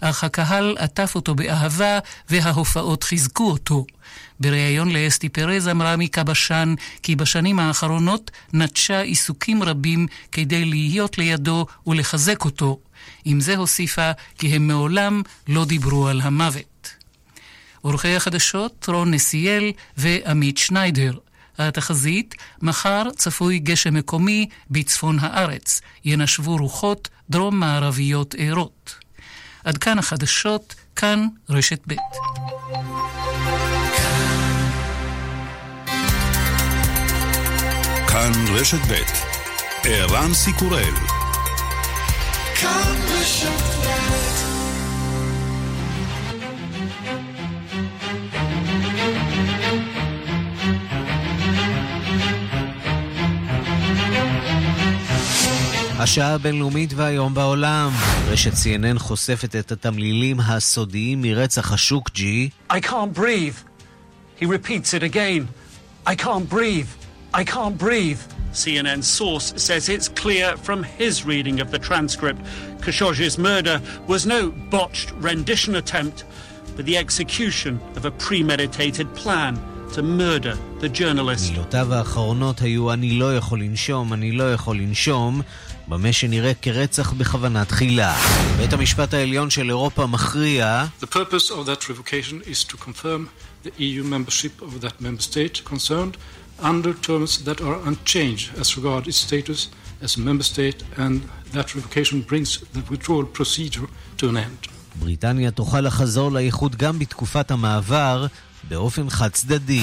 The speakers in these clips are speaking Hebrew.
אך הקהל עטף אותו באהבה וההופעות חיזקו אותו. בריאיון לאסתי פרז אמרה מיקה בשן כי בשנים האחרונות נטשה עיסוקים רבים כדי להיות לידו ולחזק אותו. עם זה הוסיפה כי הם מעולם לא דיברו על המוות. עורכי החדשות רון נסיאל ועמית שניידר. התחזית, מחר צפוי גשם מקומי בצפון הארץ. ינשבו רוחות דרום מערביות עירות. עד כאן החדשות, כאן רשת ב'. כאן רשת ב', ערן סיקורל. כאן רשת ב'. השעה הבינלאומית והיום בעולם. רשת CNN חושפת את התמלילים הסודיים מרצח חשוקג'י. I can't breathe. He repeats it again. I can't breathe. I can't breathe. CNN source says it's clear from his reading of the transcript. Khashoggi's murder was no botched rendition attempt, but the execution of a premeditated plan to murder the journalist. מילותיו האחרונות היו אני לא יכול לנשום, אני לא יכול לנשום. במה שנראה כרצח בכוונה תחילה. בית המשפט העליון של אירופה מכריע. The purpose of that revocation is to confirm the EU membership of that member state concerned under terms that are unchanged as regard its status as a member state, and that revocation brings the withdrawal procedure to an end. בריטניה תוכל לחזור לאיחוד גם בתקופת המעבר באופן חד צדדי.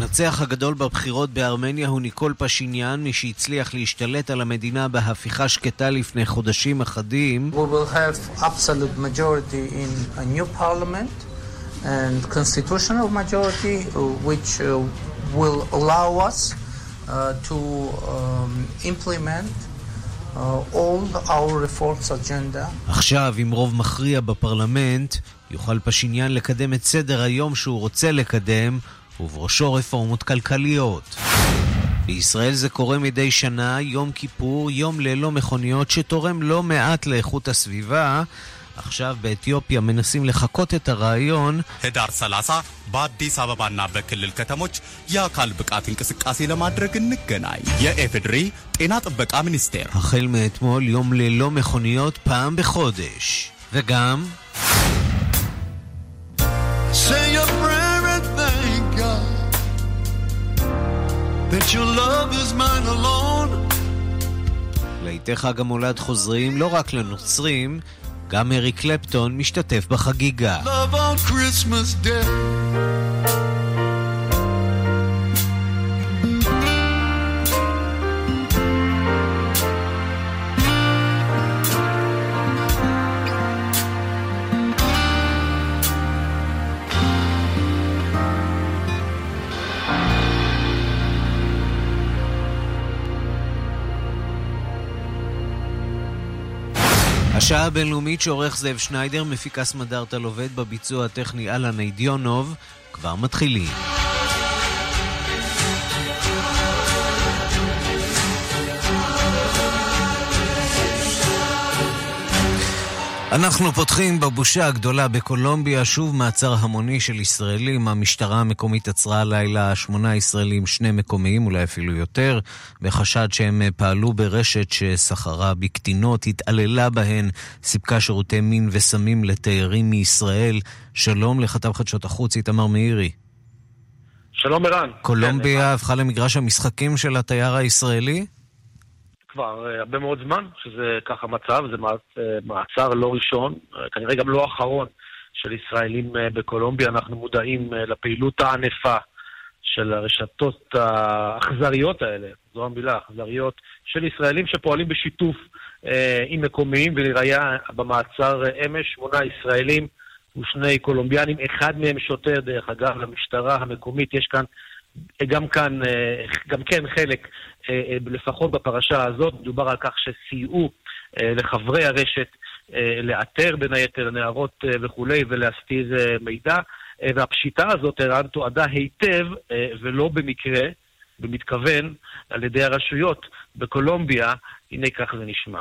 הנצח הגדול בבחירות בארמניה הוא ניקול פשיניאן, מי שהצליח להשתלט על המדינה בהפיכה שקטה לפני חודשים אחדים. We will have absolute majority in a new parliament and constitutional majority which will allow us to implement all our reforms agenda. עכשיו עם רוב מכריע בפרלמנט יוכל פשיניאן לקדם את סדר היום שהוא רוצה לקדם, ובראשו רפורמות כלכליות. בישראל זה קורה מדי שנה, יום כיפור, יום ללא מכוניות שתורם לא מעט לאיכות הסביבה. עכשיו באתיופיה מנסים לחכות את הרעיון. הדר סלסה, באדיס אבבה בכלל כתמות, יעקל בקעת אינקסקאסי למדרג נגנאי. יאפדרי, תינת בקע מיניסטר. החל מאתמול יום ללא מכוניות פעם בחודש. וגם... that your love is mine alone. לעיתי חג המולד חוזרים לא רק לנוצרים, גם אריק קלפטון משתתף בחגיגה. Love on Christmas Day. השעה הבינלאומית שעורך זאב שניידר, מפיקה סמדרת לובד, בביצוע הטכני אלן אידיונוב. כבר מתחילים. אנחנו פותחים בבושה הגדולה בקולומביה, שוב מעצר המוני של ישראלים. המשטרה המקומית עצרה הלילה 8 ישראלים, 2 מקומיים, אולי אפילו יותר, בחשד שהם פעלו ברשת שסחרה בקטינות, התעללה בהן, סיפקה שירותי מין וסמים לתיירים מישראל. שלום לכתב חדשות החוץ, איתמר מאירי. שלום ערן. קולומביה הפכה למגרש המשחקים של התייר הישראלי? כבר הרבה מאוד זמן, שזה ככה מצב, זה מעצר לא ראשון, כנראה גם לא אחרון של ישראלים בקולומביה. אנחנו מודעים לפעילות הענפה של הרשתות האכזריות האלה, זו המילה, האכזריות, של ישראלים שפועלים בשיתוף עם מקומיים, ולראיה במעצר אמש 8 ישראלים ו2 קולומביאנים, אחד מהם שוטר דרך אגב למשטרה המקומית. יש כאן גם כן חלק, לפחות בפרשה הזאת, מדובר על כך שסייעו לחברי הרשת לאתר בין היתר נערות וכו' ולהסתיר מידע, והפשיטה הזאת תועדה היטב ולא במקרה, במתכוון, על ידי הרשויות בקולומביה. הנה כך זה נשמע.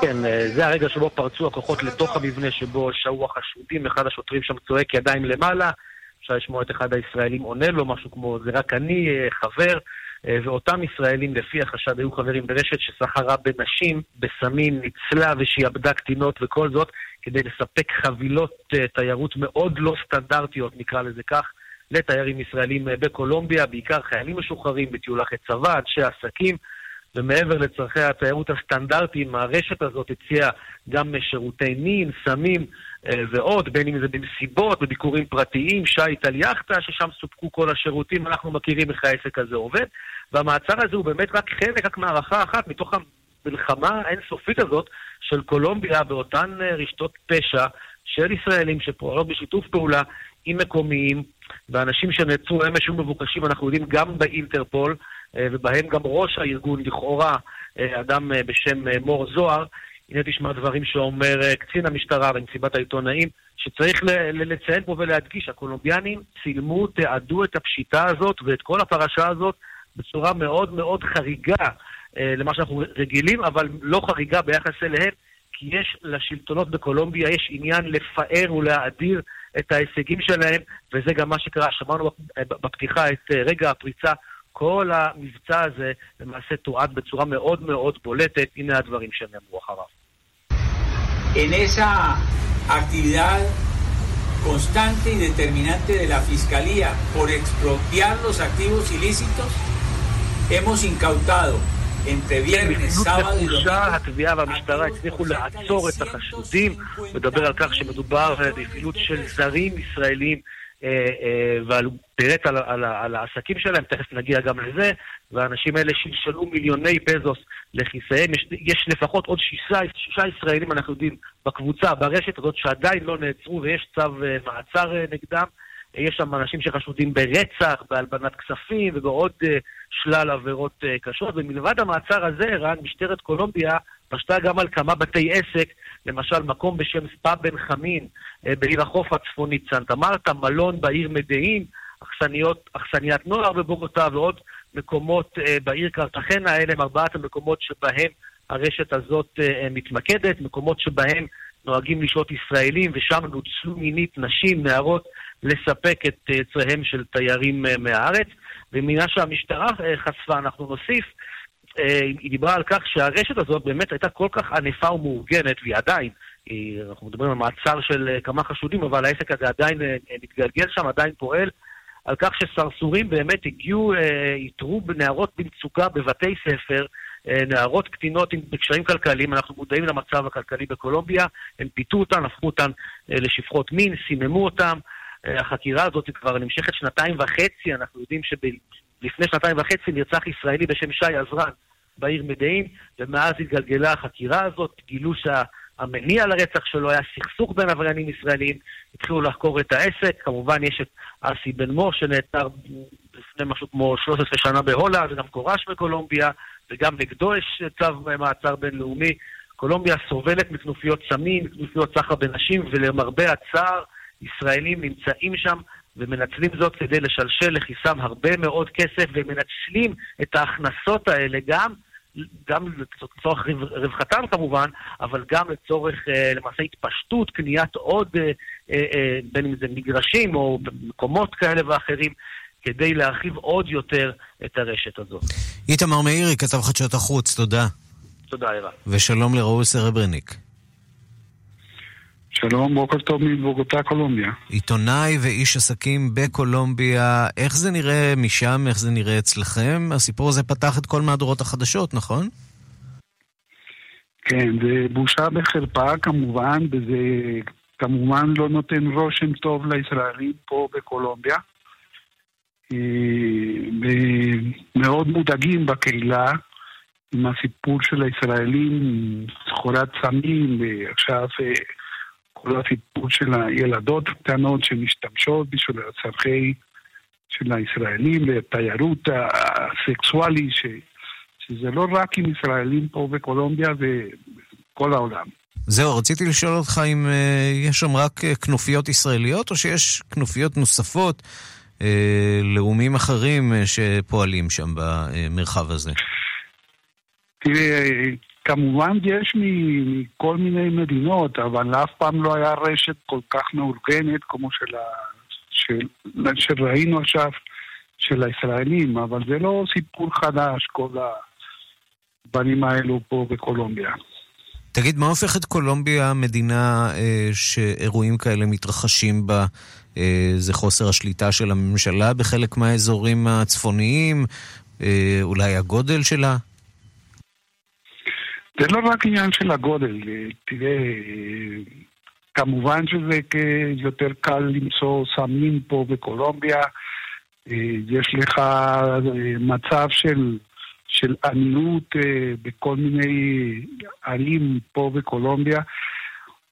כן, זה הרגע שבו פרצו הכוחות לתוך המבנה שבו שהו החשודים, אחד השוטרים שם צועק ידיים למעלה, אפשר לשמוע את אחד הישראלים עונה לו משהו כמו זה רק אני, חבר, ואותם ישראלים לפי החשד היו חברים ברשת שסחרה בנשים, בסמים, ניצלה ושיעבדה קטינות וכל זאת כדי לספק חבילות תיירות מאוד לא סטנדרטיות, נקרא לזה כך, לתיירים ישראלים בקולומביה, בעיקר חיילים משוחררים, בטיולחי צבא, אנשי עסקים, ומעבר לצרכי התיירות הסטנדרטיים, הרשת הזאת הציעה גם שירותי מין, סמים ועוד, בין אם זה במסיבות, בביקורים פרטיים, שייט על יחטה, ששם סופקו כל השירותים, אנחנו מכירים איך העסק הזה עובד, והמעצר הזה הוא באמת רק חלק, רק מערכה אחת, מתוך המלחמה האינסופית הזאת של קולומביה, באותן רשתות פשע של ישראלים שפועלות בשיתוף פעולה עם מקומיים, ואנשים שנעצרו הם משום מבוקשים, אנחנו יודעים גם באינטרפול, ובהם גם ראש הארגון לכאורה, אדם בשם מור זוהר, הנה תשמע דברים שאומר קצין המשטרה במסיבת העיתונאים, שצריך לציין פה ולהדגיש, הקולומביאנים צילמו, תיעדו את הפשיטה הזאת ואת כל הפרשה הזאת בצורה מאוד מאוד חריגה למה שאנחנו רגילים, אבל לא חריגה ביחס אליהם, כי יש לשלטונות בקולומביה, יש עניין לפאר ולהאדיר את ההישגים שלהם, וזה גם מה שקרה, שמענו בפתיחה את רגע הפריצה, כל המבצע הזה למעשה תועד בצורה מאוד מאוד בולטת, הנה הדברים שנאמרו אחריו. En esa actividad constante y determinante de la Fiscalía por expropiar los activos ilícitos, hemos incautado התביעה והמשטרה הצליחו לעצור את החשודים, מדבר על כך שמדובר בפעילות של זרים ישראלים ותראה על העסקים שלהם, תכף נגיע גם לזה, והאנשים האלה שלשלו מיליוני פזוס לכיסיהם, יש לפחות עוד שישה ישראלים אנחנו יודעים בקבוצה, ברשת הזאת שעדיין לא נעצרו ויש צו מעצר נגדם, יש שם אנשים שחשודים ברצח, בהלבנת כספים ובעוד שלל עבירות קשות, ומלבד המעצר הזה, רן, משטרת קולומביה פשטה גם על כמה בתי עסק, למשל מקום בשם ספה בן חמין, בעיר החוף הצפונית סנטה מרתה, מלון בעיר מדהים, אכסניית נוער בבוגוטה ועוד מקומות בעיר קרטחנה, אלה הם ארבעת המקומות שבהם הרשת הזאת מתמקדת, מקומות שבהם נוהגים לשלוט ישראלים, ושם נוצלו מינית נשים, נערות, לספק את צריהם של תיירים מהארץ, ומינה שהמשטרה חשפה, אנחנו נוסיף, היא דיברה על כך שהרשת הזאת באמת הייתה כל כך ענפה ומאורגנת, והיא עדיין, אנחנו מדברים על מעצר של כמה חשודים, אבל העסק הזה עדיין מתגלגל שם, עדיין פועל, על כך שסרסורים באמת הגיעו, יתרו נערות במצוקה בבתי ספר, נערות קטינות עם קשיים כלכליים, אנחנו מודעים למצב הכלכלי בקולומביה, הם פיתו אותן, הפכו אותן לשפחות מין, סיממו אותן, החקירה הזאת כבר נמשכת 2.5, אנחנו יודעים שלפני 2.5 נרצח ישראלי בשם שי עזרן בעיר מדהים, ומאז התגלגלה החקירה הזאת, גילו שהמניע לרצח שלו היה סכסוך בין עבריינים ישראלים, התחילו לחקור את העסק, כמובן יש את אסי בן מור שנעצר לפני משהו כמו 13 שנה בהולנד, וגם קורש בקולומביה, וגם נגדו יש צו מעצר בינלאומי, קולומביה סובלת מכנופיות סמים, מכנופיות סחר בנשים, ולמרבה הצער, ישראלים נמצאים שם ומנצלים זאת כדי לשלשל לכיסם הרבה מאוד כסף, ומנצלים את ההכנסות האלה גם לצורך רווחתם כמובן, אבל גם לצורך למעשה התפשטות, קניית עוד בין אם זה מגרשים או מקומות כאלה ואחרים, כדי להרחיב עוד יותר את הרשת הזאת. איתמר מאירי, כתב חדשות החוץ, תודה. תודה, אירה. ושלום לראול סרברניק. שלום, בוקר טוב מבוגוטה, קולומביה. עיתונאי ואיש עסקים בקולומביה, איך זה נראה משם, איך זה נראה אצלכם? הסיפור הזה פתח את כל מהדורות החדשות, נכון? כן, זה בושה בחרפה כמובן, וזה כמובן לא נותן רושם טוב לישראלים פה בקולומביה. מאוד מודאגים בקהילה עם הסיפור של הישראלים, סחורת סמים, ועכשיו כל הסיפור של הילדות קטנות שמשתמשות בשביל הצרכי של הישראלים, לתיירות הסקסואלי, שזה לא רק עם ישראלים פה בקולומביה, וכל העולם. זהו, רציתי לשאול אותך אם יש שם רק כנופיות ישראליות, או שיש כנופיות נוספות לאומים אחרים שפועלים שם במרחב הזה? תראי, כמובן יש מכל מיני מדינות, אבל אף פעם לא היה רשת כל כך מאורגנת כמו שראינו עכשיו של הישראלים, אבל זה לא סיפור חדש, כל הבנים האלו פה בקולומביה. תגיד, מה הופך את קולומביה מדינה שאירועים כאלה מתרחשים בה? זה חוסר השליטה של הממשלה בחלק מהאזורים הצפוניים, אולי הגודל שלה? זה לא רק עניין של הגודל, תראה, כמובן שזה יותר קל למצוא סמים פה בקולומביה, יש לך מצב של עניות בכל מיני ערים פה בקולומביה,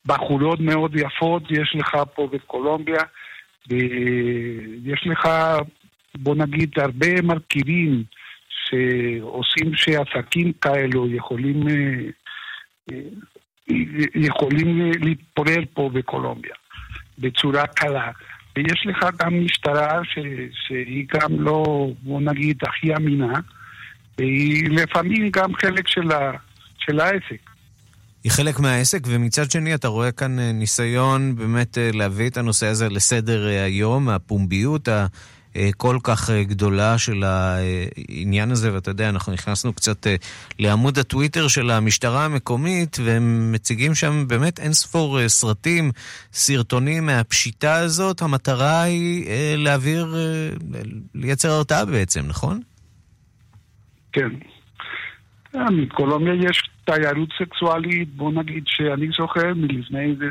בחולות מאוד יפות יש לך פה בקולומביה, יש לך, בוא נגיד, הרבה מרכיבים שעושים שעסקים כאלו יכולים להתפורר פה בקולומביה בצורה קלה. ויש לך גם משטרה שהיא גם לא, בוא נגיד, הכי אמינה, והיא לפעמים גם חלק של העסק. היא חלק מהעסק, ומצד שני אתה רואה כאן ניסיון באמת להביא את הנושא הזה לסדר היום, הפומביות כל כך גדולה של העניין הזה, ואתה יודע, אנחנו נכנסנו קצת לעמוד הטוויטר של המשטרה המקומית, והם מציגים שם באמת אין ספור סרטים, סרטונים מהפשיטה הזאת, המטרה היא לייצר הרתעה בעצם, נכון? כן. מקולומביה יש תיירות סקסואלית, בוא נגיד שאני זוכר מלפני איזה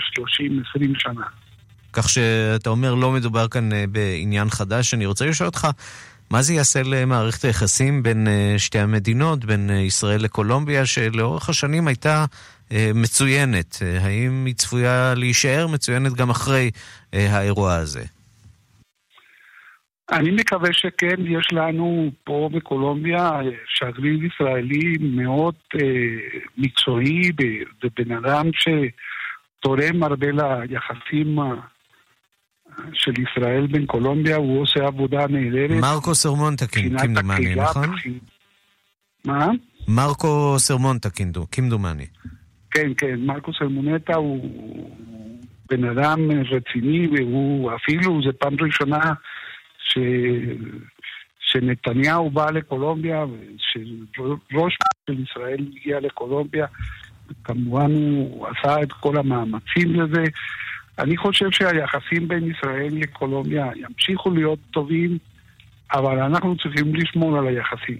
30-20 שנה. כך שאתה אומר, לא מדובר כאן בעניין חדש. אני רוצה לשאול אותך, מה זה יעשה למערכת היחסים בין שתי המדינות, בין ישראל לקולומביה, שלאורך השנים הייתה מצוינת? האם היא צפויה להישאר מצוינת גם אחרי האירוע הזה? אני מקווה שכן. יש לנו פה בקולומביה שגריר ישראלי מאוד מקצועי, בן אדם שתורם הרבה ליחסים של ישראל בין קולומביה, הוא עושה עבודה נהדרת. מרקו סרמונטו כמדומני, נכון? מה? מרקו סרמונטו כמדומני. כן, כן, מרקו סרמונטו הוא בן אדם רציני, והוא אפילו, זה פעם ראשונה שנתניהו בא לקולומביה, שראש של ישראל הגיע לקולומביה, כמובן הוא עשה את כל המאמצים לזה. אני חושב שהיחסים בין ישראל לקולומביה ימשיכו להיות טובים, אבל אנחנו צריכים לשמור על היחסים.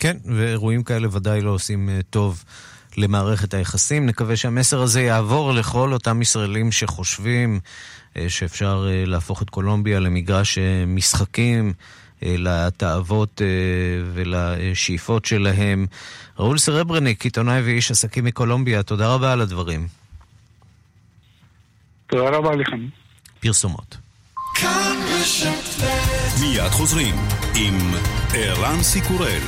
כן, ואירועים כאלה ודאי לא עושים טוב למערכת היחסים. נקווה שהמסר הזה יעבור לכל אותם ישראלים שחושבים שאפשר להפוך את קולומביה למגרש משחקים, לתאוות ולשאיפות שלהם. ראול סרברניק, עיתונאי ואיש עסקים מקולומביה, תודה רבה על הדברים. תודה רבה לכם. פרסומות. מיד חוזרים עם ערן סיקורל.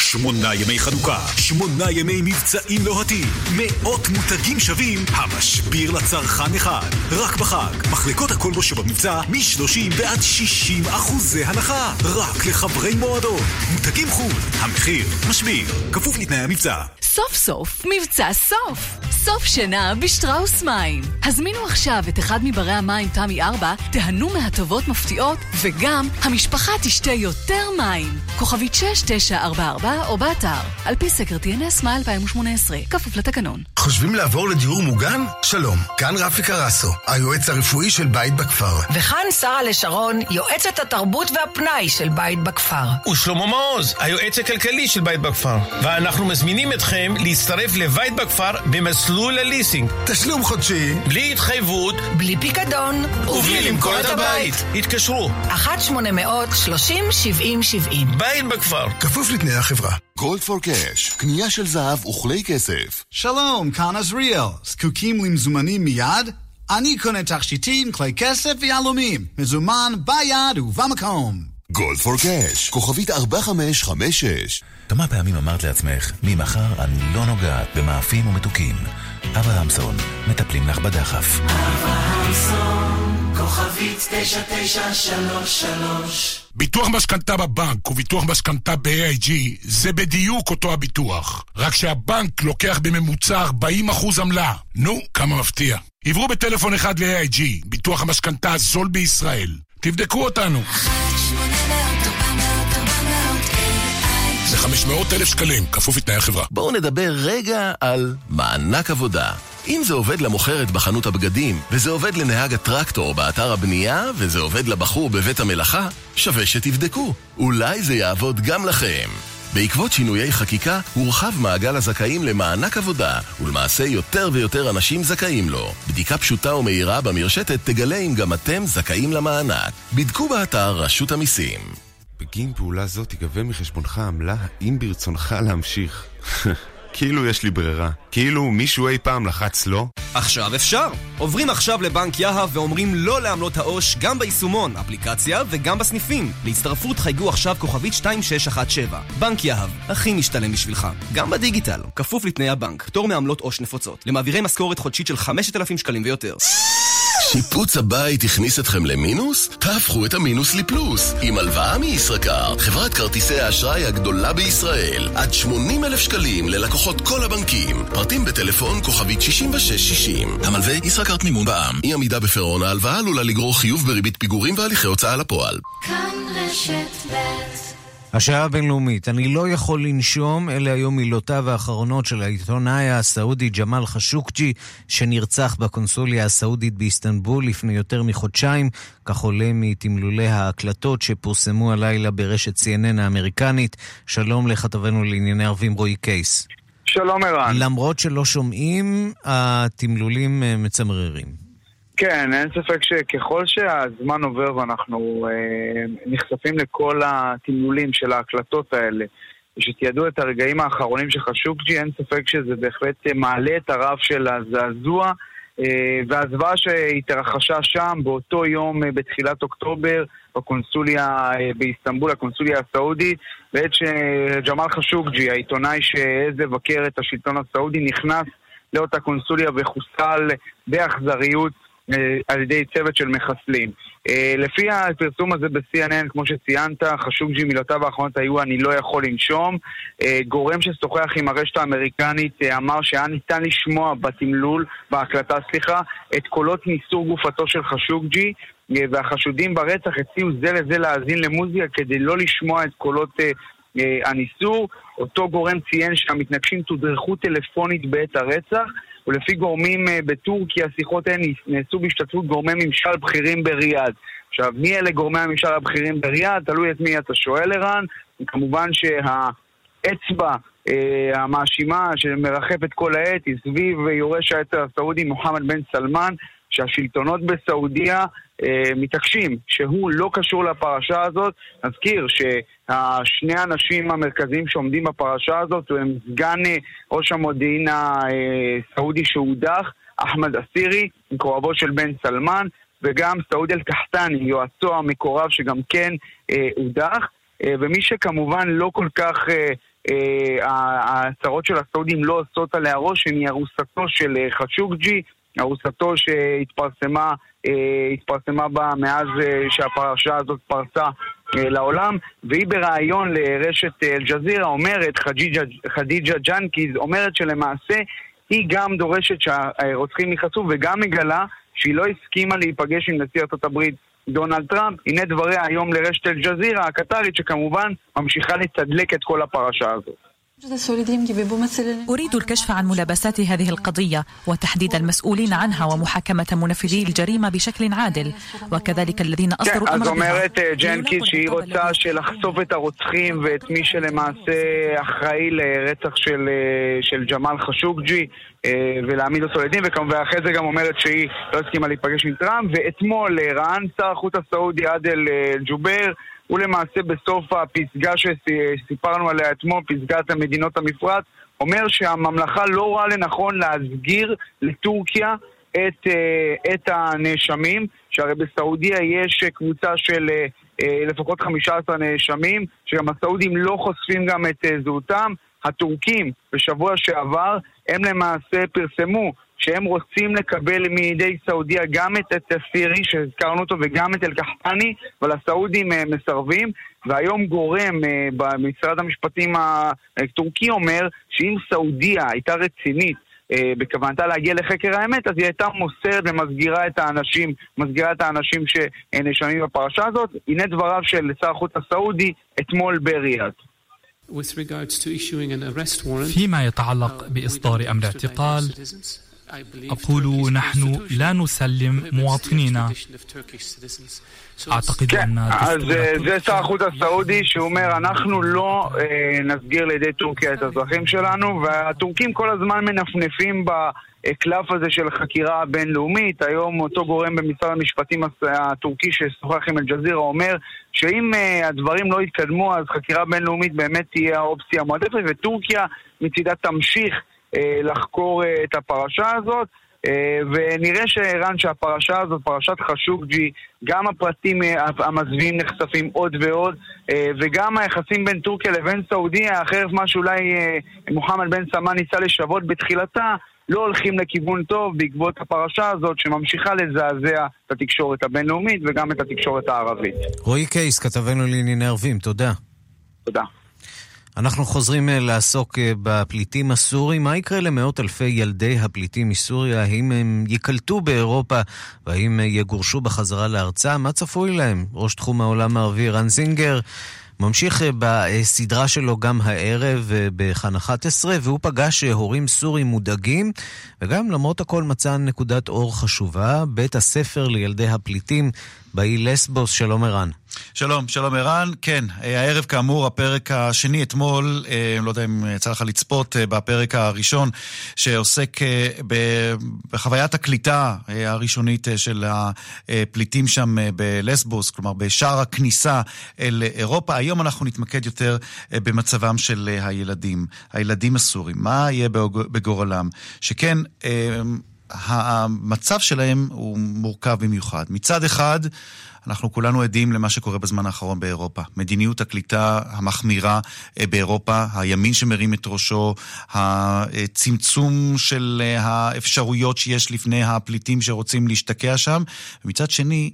8 ימי חנוכה, 8 ימי מבצעים לוהטים, מאות מותגים שווים, המשביר לצרכן אחד. רק בחג, מחלקות הכל בו שבמבצע, מ-30% עד 60% הנחה, רק לחברי מועדון. מותגים חול, המחיר, משביר, כפוף לתנאי המבצע. סוף סוף, מבצע סוף. סוף שנה בשטראוס מים. הזמינו עכשיו את אחד מברי המים תמי 4, תהנו מהטובות מפתיעות, וגם המשפחה תשתה יותר מים. כוכבית 6944 או באתר, על פי סקר TNS מה 2018, כפוף לתקנון. חושבים לעבור לדיור מוגן? שלום, כאן רפי קרסו, היועץ הרפואי של בית בקפר. וכאן שרה לשרון, יועצת התרבות והפנאי של בית בקפר. ושלמה מעוז, היועץ הכלכלי של בית בקפר. ואנחנו מזמינים אתכם להצטרף לבית בקפר במסלול הליסינג. תשלום חודשי, בלי התחייבות, בלי פיקדון, ובלי למכור את הבית. התקשרו 1-800-30-70-70. בית בקפר, כפוף לתנאי החברה. גולד פור קאש, קנייה של זהב וכלי כסף. שלום, כאן עזריאל. זקוקים למזומנים מיד? אני קונה תכשיטים, כלי כסף ויהלומים. מזומן ביד ובמקום. גולד פור קאש, כוכבית 4556. כמה פעמים אמרת לעצמך, ממחר אני לא נוגעת במאפים ומתוקים. אברהמסון, מטפלים לך בדחף. אברהמסון, כוכבית 9933 ביטוח משכנתה בבנק וביטוח משכנתה ב-AIG זה בדיוק אותו הביטוח, רק שהבנק לוקח בממוצע 40% עמלה. נו, כמה מפתיע. עברו בטלפון אחד ל-AIG, ביטוח המשכנתה הזול בישראל. תבדקו אותנו. 500,000 שקלים, כפוף לתנאי החברה. בואו נדבר רגע על מענק עבודה. אם זה עובד למוכרת בחנות הבגדים, וזה עובד לנהג הטרקטור באתר הבנייה, וזה עובד לבחור בבית המלאכה, שווה שתבדקו. אולי זה יעבוד גם לכם. בעקבות שינויי חקיקה, הורחב מעגל הזכאים למענק עבודה, ולמעשה יותר ויותר אנשים זכאים לו. בדיקה פשוטה ומהירה במרשתת תגלה אם גם אתם זכאים למענק. בדקו באתר רשות המיסים. בגין פעולה זאת תיגבל מחשבונך עמלה האם ברצונך להמשיך. כאילו יש לי ברירה. כאילו מישהו אי פעם לחץ לא. עכשיו אפשר. עוברים עכשיו לבנק יהב ואומרים לא לעמלות העו"ש גם ביישומון, אפליקציה וגם בסניפים. להצטרפות חייגו עכשיו כוכבית 2617. בנק יהב, הכי משתלם בשבילך. גם בדיגיטל. כפוף לתנאי הבנק. פטור מעמלות עו"ש נפוצות. למעבירי משכורת חודשית של 5,000 שקלים ויותר. שיפוץ הבית הכניס אתכם למינוס? תהפכו את המינוס לפלוס. עם הלוואה מישראכרט, חברת כרטיסי האשראי הגדולה בישראל. עד 80,000 שקלים ללקוחות כל הבנקים. פרטים בטלפון כוכבית 6660. המלווה ישראכרט מימון בע"מ. אי עמידה בפירעון ההלוואה עלולה לגרור חיוב בריבית פיגורים והליכי הוצאה לפועל. כאן רשת ב'. השעה הבינלאומית, אני לא יכול לנשום, אלה היו מילותיו האחרונות של העיתונאי הסעודי ג'מאל חשוקג'י, שנרצח בקונסוליה הסעודית באיסטנבול לפני יותר מחודשיים, כך עולה מתמלולי ההקלטות שפורסמו הלילה ברשת CNN האמריקנית. שלום לכתבנו לענייני ערבים רוי קייס. שלום ערן. למרות שלא שומעים, התמלולים מצמררים. כן, אין ספק שככל שהזמן עובר ואנחנו נחשפים לכל התמלולים של ההקלטות האלה, שתיעדו את הרגעים האחרונים של חשוקג'י, אין ספק שזה בהחלט מעלה את הרף של הזעזוע והזוועה שהתרחשה שם באותו יום בתחילת אוקטובר בקונסוליה באיסטנבול, הקונסוליה הסעודית, בעת שג'מאל חשוקג'י, העיתונאי שהעז לבקר את השלטון הסעודי, נכנס לאותה קונסוליה וחוסל באכזריות על ידי צוות של מחסלים. לפי הפרסום הזה ב-CNN, כמו שציינת, חשוקג'י מילותיו האחרונות היו אני לא יכול לנשום. גורם ששוחח עם הרשת האמריקנית אמר שהיה ניתן לשמוע בתמלול, בהקלטה סליחה, את קולות ניסור גופתו של חשוקג'י, והחשודים ברצח הציעו זה לזה להאזין למוזיקה כדי לא לשמוע את קולות הניסור. אותו גורם ציין שהמתנגשים תודרכו טלפונית בעת הרצח, ולפי גורמים בטורקיה שיחות הן נעשו בהשתתפות גורמי ממשל בכירים בריאד. עכשיו, מי אלה גורמי הממשל הבכירים בריאד? תלוי את מי אתה שואל ערן. כמובן שהאצבע המאשימה שמרחפת כל העת היא סביב יורש העצר הסעודי מוחמד בן סלמן, שהשלטונות בסעודיה מתעקשים שהוא לא קשור לפרשה הזאת. נזכיר ששני האנשים המרכזיים שעומדים בפרשה הזאת הם סגן ראש המודיעין הסעודי שהודח, אחמד אסירי, מקורבו של בן סלמן, וגם סעוד אל-קחטני, יועצו המקורב שגם כן הודח, ומי שכמובן לא כל כך... ההצהרות של הסעודים לא עושות עליה ראש, היא הרוסתו של חשוקג'י, הרוסתו שהתפרסמה בה מאז שהפרשה הזאת פרצה לעולם, והיא ברעיון לרשת אל ג'זירה אומרת, חדיג'ה ג'נקיז אומרת שלמעשה היא גם דורשת שהרוצחים ייחשפו, וגם מגלה שהיא לא הסכימה להיפגש עם נשיא ארצות הברית דונלד טראמפ. הנה דבריה היום לרשת אל ג'זירה הקטרית, שכמובן ממשיכה לתדלק את כל הפרשה הזאת. أريد الكشف عن ملابسات هذه القضية وتحديد المسؤولين عنها ومحاكمة منفذي الجريمة بشكل عادل وكذلك الذين أصدروا أمر. אז אומרת ג'נקיז שהיא רוצה שלחשוף את הרוצחים ואת מי שלמעשה אחראי לרצח של ג'מאל חשוקג'י ולהעמיד אותו לדין, ואחרי זה גם אומרת שהיא לא הסכימה להיפגש עם טראמפ. ואתמול רען שר החוץ הסעודי עדל ג'ובר, הוא למעשה בסוף הפסגה שסיפרנו עליה אתמול, פסגת המדינות המפרץ, אומר שהממלכה לא רואה לנכון להסגיר לטורקיה את הנאשמים, שהרי בסעודיה יש קבוצה של לפחות 15 נאשמים, שגם הסעודים לא חושפים גם את זהותם. הטורקים בשבוע שעבר הם למעשה פרסמו שהם רוצים לקבל מידי סעודיה גם את הסירי שהזכרנו אותו וגם את אל-כחפני, אבל הסעודים מסרבים, והיום גורם במשרד המשפטים הטורקי אומר שאם סעודיה הייתה רצינית בכוונתה להגיע לחקר האמת, אז היא הייתה מוסרת ומסגירה את האנשים, שנשמים בפרשה הזאת. הנה דבריו של שר החוץ הסעודי אתמול בריאד. فيما يتعلق بإصدار أمر اعتقال أقول نحن لا نسلم مواطنينا. أعتقد أن זה שר החוץ הסעודי שאומר אנחנו לא נסגיר לידי טורקיה את האזרחים שלנו, והטורקים כל הזמן מנפנפים בקלף הזה של חקירה הבינלאומית. היום אותו גורם במשרד המשפטים הטורקי ששוחח עם אל ג'זירה אומר שאם הדברים לא יתקדמו אז חקירה בינלאומית באמת תהיה האופציה המועדפת, וטורקיה מצידה תמשיך לחקור את הפרשה הזאת. ונראה שאיראן שהפרשה הזאת, פרשת חשוקג'י, גם הפרטים המזווים נחשפים עוד ועוד, וגם היחסים בין טורקיה לבין סעודיה, אחרת מה שאולי מוחמד בן סלמן ניסה לשוות בתחילתה, לא הולכים לכיוון טוב בעקבות הפרשה הזאת שממשיכה לזעזע את התקשורת הבינלאומית וגם את התקשורת הערבית. רועי קייס, כתבנו לענייני ערבים, תודה. תודה. אנחנו חוזרים לעסוק בפליטים הסורים. מה יקרה למאות אלפי ילדי הפליטים מסוריה? האם הם יקלטו באירופה והאם יגורשו בחזרה לארצה? מה צפוי להם? ראש תחום העולם הערבי רן זינגר ממשיך בסדרה שלו גם הערב בכאן 11, והוא פגש הורים סורים מודאגים, וגם למרות הכל מצא נקודת אור חשובה, בית הספר לילדי הפליטים באי לסבוס. שלום ערן. שלום ערן, כן, הערב כאמור הפרק השני. אתמול, לא יודע אם יצא לך לצפות בפרק הראשון שעוסק בחוויית הקליטה הראשונית של הפליטים שם בלסבוס, כלומר בשער הכניסה אל אירופה. היום אנחנו נתמקד יותר במצבם של הילדים הסורים, מה יהיה בגורלם, שכן המצב שלהם הוא מורכב במיוחד. מצד אחד, אנחנו כולנו עדים למה שקורה בזמן האחרון באירופה. מדיניות הקליטה המחמירה באירופה, הימין שמרים את ראשו, הצמצום של האפשרויות שיש לפני הפליטים שרוצים להשתקע שם. ומצד שני,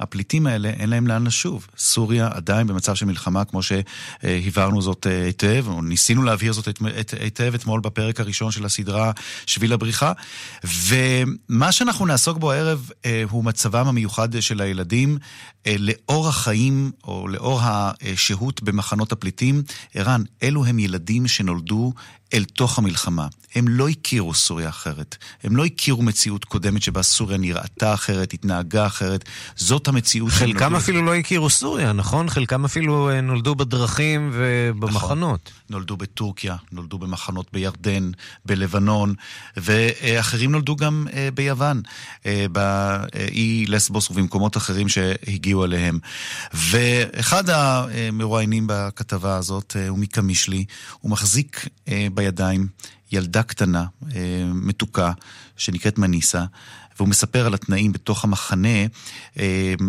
הפליטים האלה אין להם לאן לשוב. סוריה עדיין במצב של מלחמה, כמו שהבהרנו זאת היטב, או ניסינו להבהיר זאת היטב אתמול בפרק הראשון של הסדרה שביל הבריחה. ומה שאנחנו נעסוק בו הערב הוא מצבם המיוחד של הילדים לאור החיים או לאור השהות במחנות הפליטים. ערן, אלו הם ילדים שנולדו אל תוך המלחמה. הם לא הכירו סוריה אחרת. הם לא הכירו מציאות קודמת שבה סוריה נראתה אחרת, התנהגה אחרת. זאת המציאות. חלקם אפילו לא הכירו סוריה, נכון? חלקם אפילו נולדו בדרכים ובמחנות. נולדו בטורקיה, נולדו במחנות בירדן, בלבנון, ואחרים נולדו גם ביוון, באי לסבוס ובמקומות אחרים שהגיעו אליהם. ואחד המרואיינים בכתבה הזאת הוא מיקה משלי, הוא מחזיק בידיים ילדה קטנה, מתוקה, שנקראת מניסה, והוא מספר על התנאים בתוך המחנה,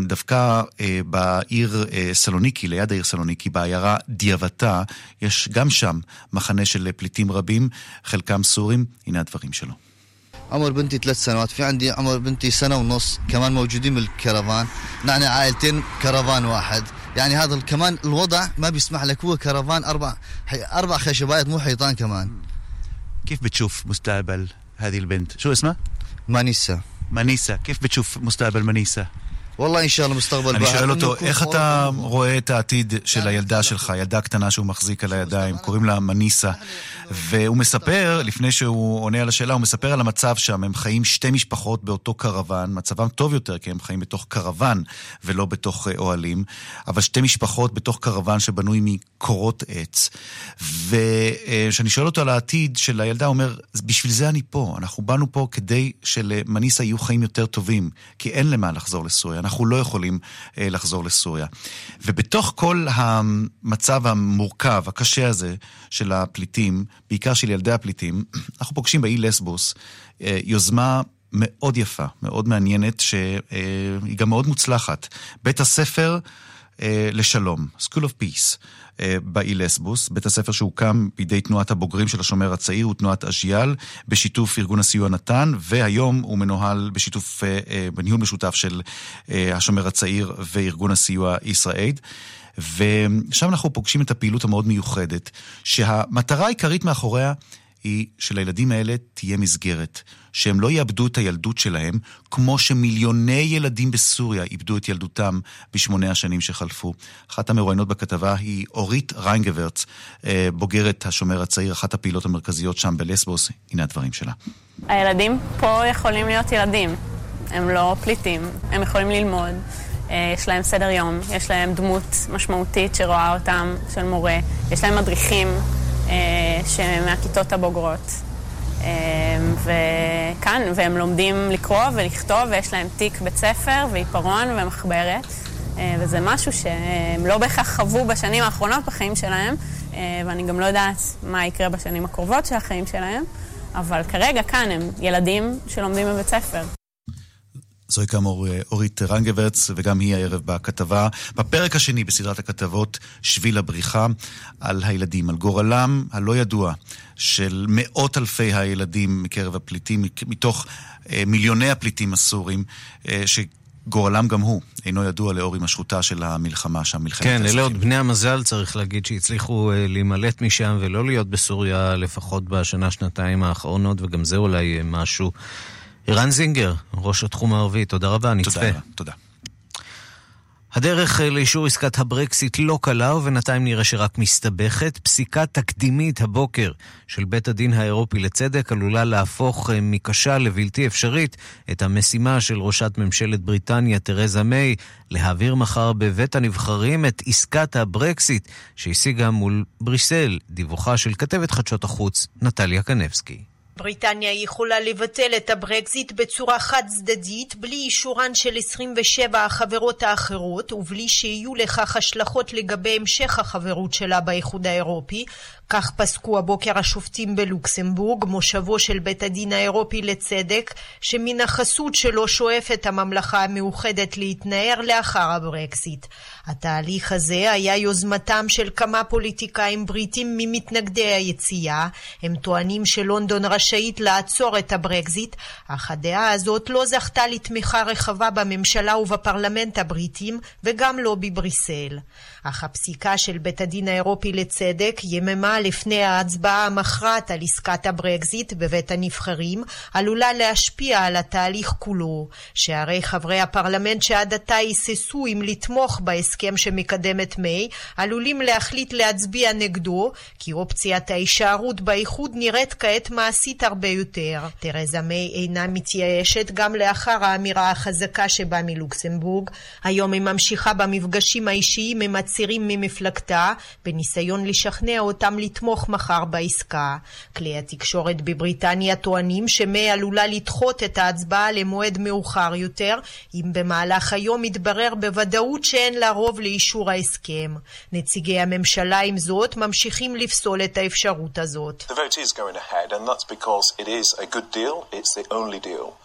דווקא בעיר סלוניקי, ליד העיר סלוניקי, בעיירה דיאבטה, יש גם שם מחנה של פליטים רבים, חלקם סורים. הנה הדברים שלו. عمر بنتي 3 سنوات في عندي عمر بنتي سنه ونص كمان موجودين بالكرفان نحن عائلتين كرفان واحد يعني هذا كمان الوضع ما بيسمح لك هو كرفان اربع خشبات مو حيطان كمان كيف بتشوف مستقبل هذه البنت شو اسمها منيسة كيف بتشوف مستقبل منيسة والله ان شاء الله مستقبل انا شايل אותו איך אתה רואה את העתיד של הילדה שלך, ילדה קטנה שהוא מחזיק על הידיים, קוראים לה מניסה, והוא מספר, לפני שהוא עונה על השאלה, הוא מספר על המצב שם. הם חיים שתי משפחות באותו קרוון, מצבם טוב יותר כי הם חיים בתוך קרוון ולא בתוך אוהלים, אבל שתי משפחות בתוך קרוון שבנוי מקורות עץ. וכשאני שואל אותו על העתיד של הילדה, הוא אומר, בשביל זה אני פה, אנחנו באנו פה כדי שלמניסה יהיו חיים יותר טובים, כי אין למה לחזור לסוריה, אנחנו לא יכולים לחזור לסוריה. ובתוך כל המצב המורכב, הקשה הזה של הפליטים, בעיקר של ילדי הפליטים, אנחנו פוגשים באי לסבוס יוזמה מאוד יפה, מאוד מעניינת, שהיא גם מאוד מוצלחת. בית הספר לשלום, School of Peace, באי לסבוס, בית הספר שהוקם בידי תנועת הבוגרים של השומר הצעיר ותנועת אג'יאל, בשיתוף ארגון הסיוע נתן, והיום הוא מנוהל בשיתוף, בניהול משותף של השומר הצעיר וארגון הסיוע ישראל. ושם אנחנו פוגשים את הפעילות המאוד מיוחדת, שהמטרה העיקרית מאחוריה היא שלילדים האלה תהיה מסגרת, שהם לא יאבדו את הילדות שלהם, כמו שמיליוני ילדים בסוריה איבדו את ילדותם בשמונה השנים שחלפו. אחת המרואיינות בכתבה היא אורית ריינגוורץ, בוגרת השומר הצעיר, אחת הפעילות המרכזיות שם בלסבוס. הנה הדברים שלה. הילדים פה יכולים להיות ילדים, הם לא פליטים, הם יכולים ללמוד, יש להם סדר יום, יש להם דמות משמעותית שרואה אותם, של מורה, יש להם מדריכים שמהכיתות הבוגרות, וכאן, והם לומדים לקרוא ולכתוב, ויש להם תיק בית ספר ועיפרון ומחברת, וזה משהו שהם לא בהכרח חוו בשנים האחרונות בחיים שלהם, ואני גם לא יודעת מה יקרה בשנים הקרובות של החיים שלהם, אבל כרגע כאן הם ילדים שלומדים בבית ספר. זוהי כאמור אורית רנגוורץ, וגם היא הערב בכתבה, בפרק השני בסדרת הכתבות, שביל הבריחה, על הילדים, על גורלם הלא ידוע של מאות אלפי הילדים מקרב הפליטים, מתוך מיליוני הפליטים הסורים, שגורלם גם הוא אינו ידוע לאור המשחותה של המלחמה שם. כן, אלה עוד בני המזל, צריך להגיד, שהצליחו להימלט משם ולא להיות בסוריה, לפחות בשנה, שנתיים האחרונות, וגם זה אולי משהו. אירן זינגר, ראש התחום הערבי, תודה רבה, נצפה. תודה. הדרך לאישור עסקת הברקסיט לא קלה, ובינתיים נראה שרק מסתבכת. פסיקה תקדימית הבוקר של בית הדין האירופי לצדק עלולה להפוך מקשה לבלתי אפשרית את המשימה של ראשת ממשלת בריטניה תרזה מיי להעביר מחר בבית הנבחרים את עסקת הברקסיט שהשיגה מול בריסל. דיווחה של כתבת חדשות החוץ נטליה קנבסקי. בריטניה יכולה לבטל את הברקזיט בצורה חד צדדית, בלי אישורן של 27 החברות האחרות, ובלי שיהיו לכך השלכות לגבי המשך החברות שלה באיחוד האירופי. כך פסקו הבוקר השופטים בלוקסמבורג, מושבו של בית הדין האירופי לצדק, שמן החסות שלו שואפת הממלכה המאוחדת להתנער לאחר הברקזיט. התהליך הזה היה יוזמתם של כמה פוליטיקאים בריטים ממתנגדי היציאה. הם טוענים שלונדון רשאית לעצור את הברקזיט, אך הדעה הזאת לא זכתה לתמיכה רחבה בממשלה ובפרלמנט הבריטים, וגם לא בבריסל. אך הפסיקה של בית הדין האירופי לצדק יממה לפני ההצבעה המכרעת על עסקת הברקזיט בבית הנבחרים עלולה להשפיע על התהליך כולו, שהרי חברי הפרלמנט שעד עתה היססו אם לתמוך בהסכם שמקדמת מיי עלולים להחליט להצביע נגדו, כי אופציית ההישארות באיחוד נראית כעת מעשית הרבה יותר. תרזה מיי אינה מתייאשת גם לאחר האמירה החזקה שבאה מלוקסמבורג. היום היא ממשיכה במפגשים האישיים עם צירים ממפלגתה, בניסיון לשכנע אותם לתמוך מחר בעסקה. כלי התקשורת בבריטניה טוענים שמי עלולה לדחות את ההצבעה למועד מאוחר יותר, אם במהלך היום יתברר בוודאות שאין לה רוב לאישור ההסכם. נציגי הממשלה עם זאת ממשיכים לפסול את האפשרות הזאת. The vote is going ahead, and that's because it is a good deal, it's the only deal.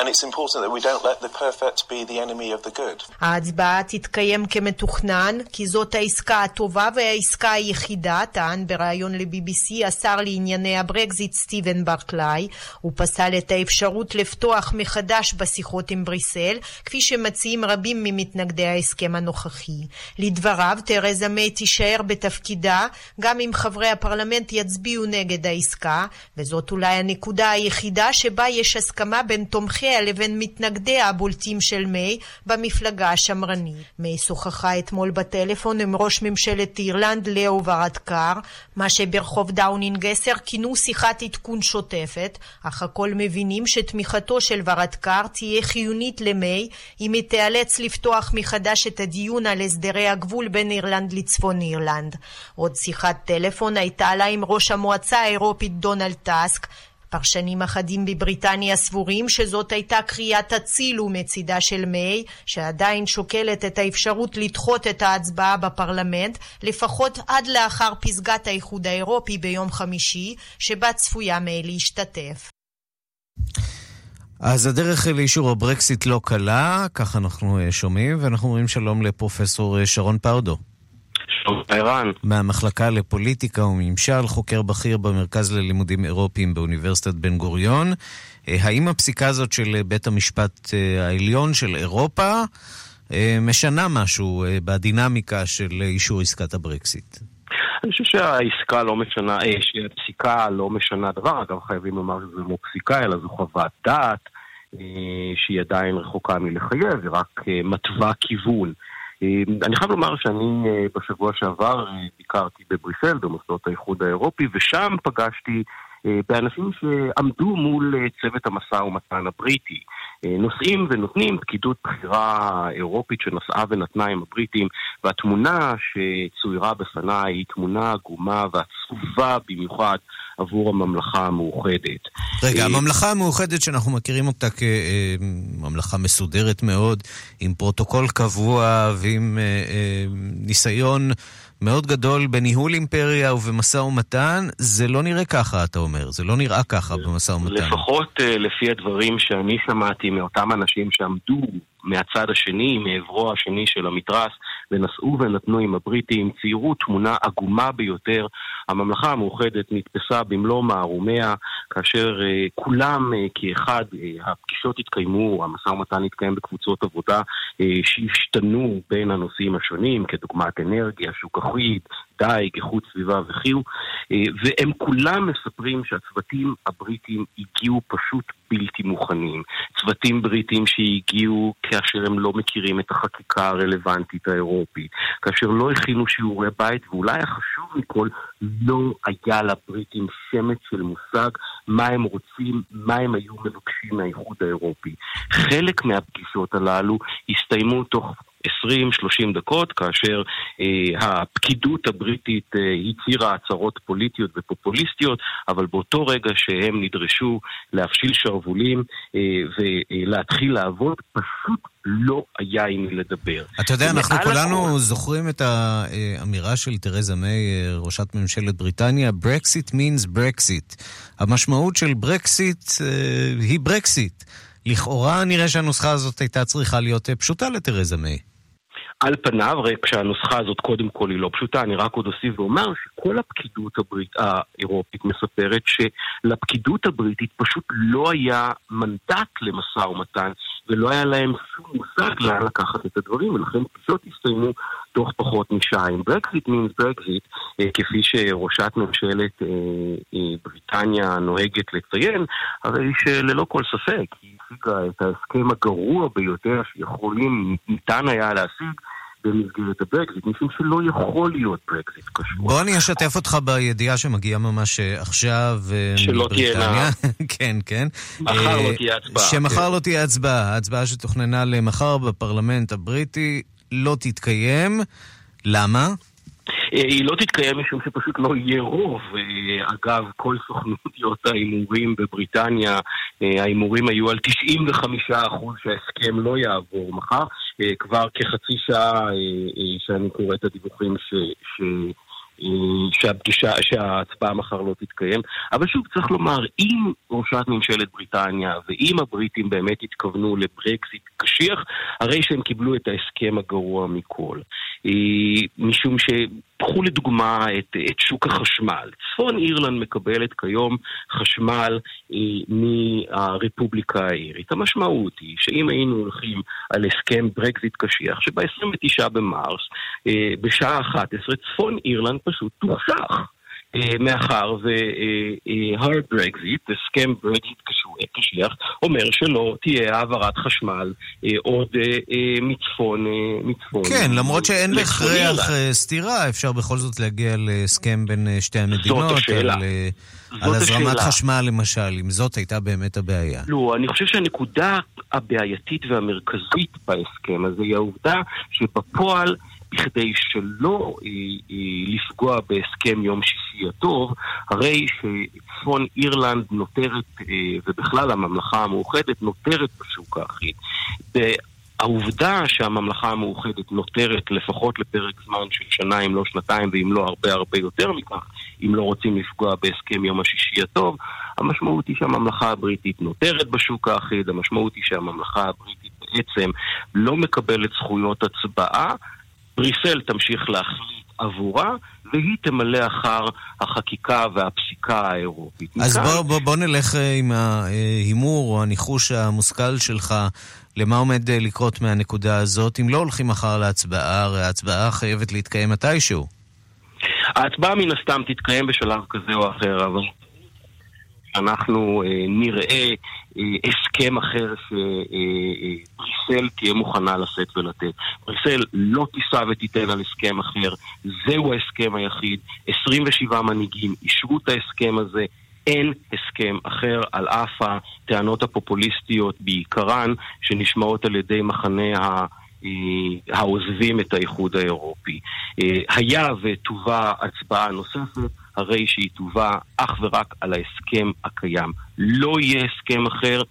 And it's important that we don't let the perfect be the enemy of the good. ההצבעה תתקיים כמתוכנן, כי זאת העסקה הטובה והעסקה היחידה, טען בראיון ל-BBC השר לענייני הברקזיט סטיבן ברקליי. הוא פסל את האפשרות לפתוח מחדש בשיחות עם בריסל, כפי שמציעים רבים ממתנגדי ההסכם הנוכחי. לדבריו, תרזה מיי תישאר בתפקידה, גם אם חברי הפרלמנט יצביעו נגד העסקה, וזאת אולי הנקודה היחידה שבה יש הסכמה בין תומכיה לבין מתנגדי הבולטים של מיי במפלגה השמרנית. מיי שוחחה אתמול בטלפון עם ראש ממשלת אירלנד לאו ורדקר, מה שברחוב דאונינג 10 כינו שיחת עדכון שוטפת, אך הכל מבינים שתמיכתו של ורדקר תהיה חיונית למיי אם היא תיאלץ לפתוח מחדש את הדיון על הסדרי הגבול בין אירלנד לצפון אירלנד. עוד שיחת טלפון הייתה לה עם ראש המועצה האירופית דונלד טאסק. פרשנים אחדים בבריטניה סבורים שזאת הייתה קריאת הצילו מצידה של מיי, שעדיין שוקלת את האפשרות לדחות את ההצבעה בפרלמנט, לפחות עד לאחר פסגת האיחוד האירופי ביום חמישי, שבה צפויה מיי להשתתף. אז הדרך לאישור הברקסיט לא קלה, כך אנחנו שומעים, ואנחנו אומרים שלום לפרופסור שרון פאודו. שלום, אירן. מהמחלקה לפוליטיקה וממשל, חוקר בכיר במרכז ללימודים אירופיים באוניברסיטת בן גוריון. האם הפסיקה הזאת של בית המשפט העליון של אירופה משנה משהו בדינמיקה של אישור עסקת הברקסיט? אני חושב שהעסקה לא משנה, שהפסיקה לא משנה דבר, אגב חייבים לומר שזה לא פסיקה, אלא זו חוות דעת שהיא עדיין רחוקה מלחייב, היא רק מתווה כיוון. אני חייב לומר שאני בשבוע שעבר ביקרתי בבריסל, במוסדות האיחוד האירופי, ושם פגשתי באנשים שעמדו מול צוות המשא ומתן הבריטי. נוסעים ונותנים, פקידות בחירה אירופית שנוסעה ונתנה עם הבריטים, והתמונה שצוירה בפנה היא תמונה עגומה ועצובה במיוחד עבור הממלכה המאוחדת. רגע, הממלכה המאוחדת שאנחנו מכירים אותה כממלכה מסודרת מאוד, עם פרוטוקול קבוע ועם ניסיון מאוד גדול בניהול אימפריה ובמשא ומתן, זה לא נראה ככה, אתה אומר. זה לא נראה ככה במשא ומתן. לפחות לפי הדברים שאני שמעתי מאותם אנשים שעמדו מהצד השני, מעברו השני של המתרס, ונסעו ונתנו עם הבריטים, ציירו תמונה עגומה ביותר. הממלכה המאוחדת נתפסה במלוא מערומיה, כאשר כולם כאחד, הפגישות התקיימו, המשא ומתן התקיים בקבוצות עבודה שהשתנו בין הנושאים השונים, כדוגמת אנרגיה, שוק החוץ, דייג, איכות סביבה וחיו, והם כולם מספרים שהצוותים הבריטים הגיעו פשוט בלתי מוכנים. צוותים בריטים שהגיעו כאשר הם לא מכירים את החקיקה הרלוונטית האירופית, כאשר לא הכינו שיעורי בית, ואולי החשוב מכל, לא היה לבריטים שמץ של מושג מה הם רוצים, מה הם היו מבקשים מהאיחוד האירופי. חלק מהפגישות הללו הסתיימו תוך 20-30 דקות, כאשר הפקידות הבריטית הצהירה הצהרות פוליטיות ופופוליסטיות, אבל באותו רגע שהם נדרשו להפשיל שרוולים ולהתחיל לעבוד, פשוט לא היה עם לדבר. אתה יודע, אנחנו כולנו זוכרים את האמירה של תרזה מיי, ראשת ממשלת בריטניה, Brexit means Brexit. המשמעות של Brexit היא Brexit. לכאורה נראה שהנוסחה הזאת הייתה צריכה להיות פשוטה לתרזה מיי. על פניו, רק שהנוסחה הזאת קודם כל היא לא פשוטה, אני רק עוד אוסיף ואומר שכל הפקידות האירופית מספרת שלפקידות הבריטית פשוט לא היה מנדט למשא ומתן, ולא היה להם שום מושג לאן לקחת את הדברים, ולכן פשוט הסתיימו תוך פחות משעיים. ברקזיט מינס ברקזיט, כפי שראשת ממשלת בריטניה נוהגת לציין, הרי שללא כל ספק היא השיגה את ההסכם הגרוע ביותר שיכולים, ניתן היה להשיג במסגרת הברקזיט, משום שלא יכול להיות ברקזיט קשור. בוא אני אשתף אותך בידיעה שמגיעה ממש עכשיו מבריטניה. כן, כן. מחר לא תהיה הצבעה. שמחר לא תהיה הצבעה. ההצבעה שתוכננה למחר בפרלמנט הבריטי לא תתקיים. למה? היא לא תתקיים משום שפשוט לא יהיה רוב. אגב, כל סוכנויות האימורים בבריטניה, האימורים היו על 95% שההסכם לא יעבור מחר. כבר כחצי שעה שאני קורא את הדיווחים שההצבעה מחר לא תתקיים. אבל שוב, צריך לומר, אם ראשת ממשלת בריטניה ואם הבריטים באמת התכוונו לברקסיט קשיח, הרי שהם קיבלו את ההסכם הגרוע מכל. משום שפחו לדוגמה את שוק החשמל. צפון אירלנד מקבלת כיום חשמל מהרפובליקה האירית. המשמעות היא שאם היינו הולכים על הסכם ברקזיט קשיח, שב-29 במרס, בשעה 11, צפון אירלנד פשוט תוכשך. מאחר והר ברקזיט, הסכם ברקזיט קשיח, אומר שלא תהיה העברת חשמל עוד מצפון. כן, למרות שאין בהכרח סתירה, אפשר בכל זאת להגיע להסכם בין שתי המדינות על הזרמת חשמל למשל, אם זאת הייתה באמת הבעיה. לא, אני חושב שהנקודה הבעייתית והמרכזית בהסכם הזה היא העובדה שבפועל בכדי שלא לפגוע בהסכם יום שישי הטוב, הרי שצפון אירלנד נותרת, ובכלל הממלכה המאוחדת נותרת בשוק האחיד. העובדה שהממלכה המאוחדת נותרת לפחות לפרק זמן של שנה, אם לא שנתיים, ואם לא הרבה יותר מכך, אם לא רוצים לפגוע בהסכם יום השישי הטוב, המשמעות היא שהממלכה הבריטית נותרת בשוק האחיד, המשמעות היא שהממלכה הבריטית בעצם לא מקבלת זכויות הצבעה, בריסל תמשיך להחליט עבורה, והיא תמלא אחר החקיקה והפסיקה האירופית. אז בוא נלך עם ההימור או הניחוש המושכל שלך, למה עומד לקרות מהנקודה הזאת, אם לא הולכים אחר להצבעה, הרי ההצבעה חייבת להתקיים מתישהו. ההצבעה מן הסתם תתקיים בשלב כזה או אחר, אבל אנחנו נראה הסכם אחר שבריסל תהיה מוכנה לשאת ולתת. בריסל לא תיסע ותיתן על הסכם אחר, זהו ההסכם היחיד, 27 מנהיגים אישרו את ההסכם הזה, אין הסכם אחר, על אף הטענות הפופוליסטיות בעיקרן שנשמעות על ידי מחנה העוזבים את האיחוד האירופי. היה ותובה הצבעה נוספת, הרי שהיא תובה אך ורק על ההסכם הקיים. לא יהיה הסכם אחר,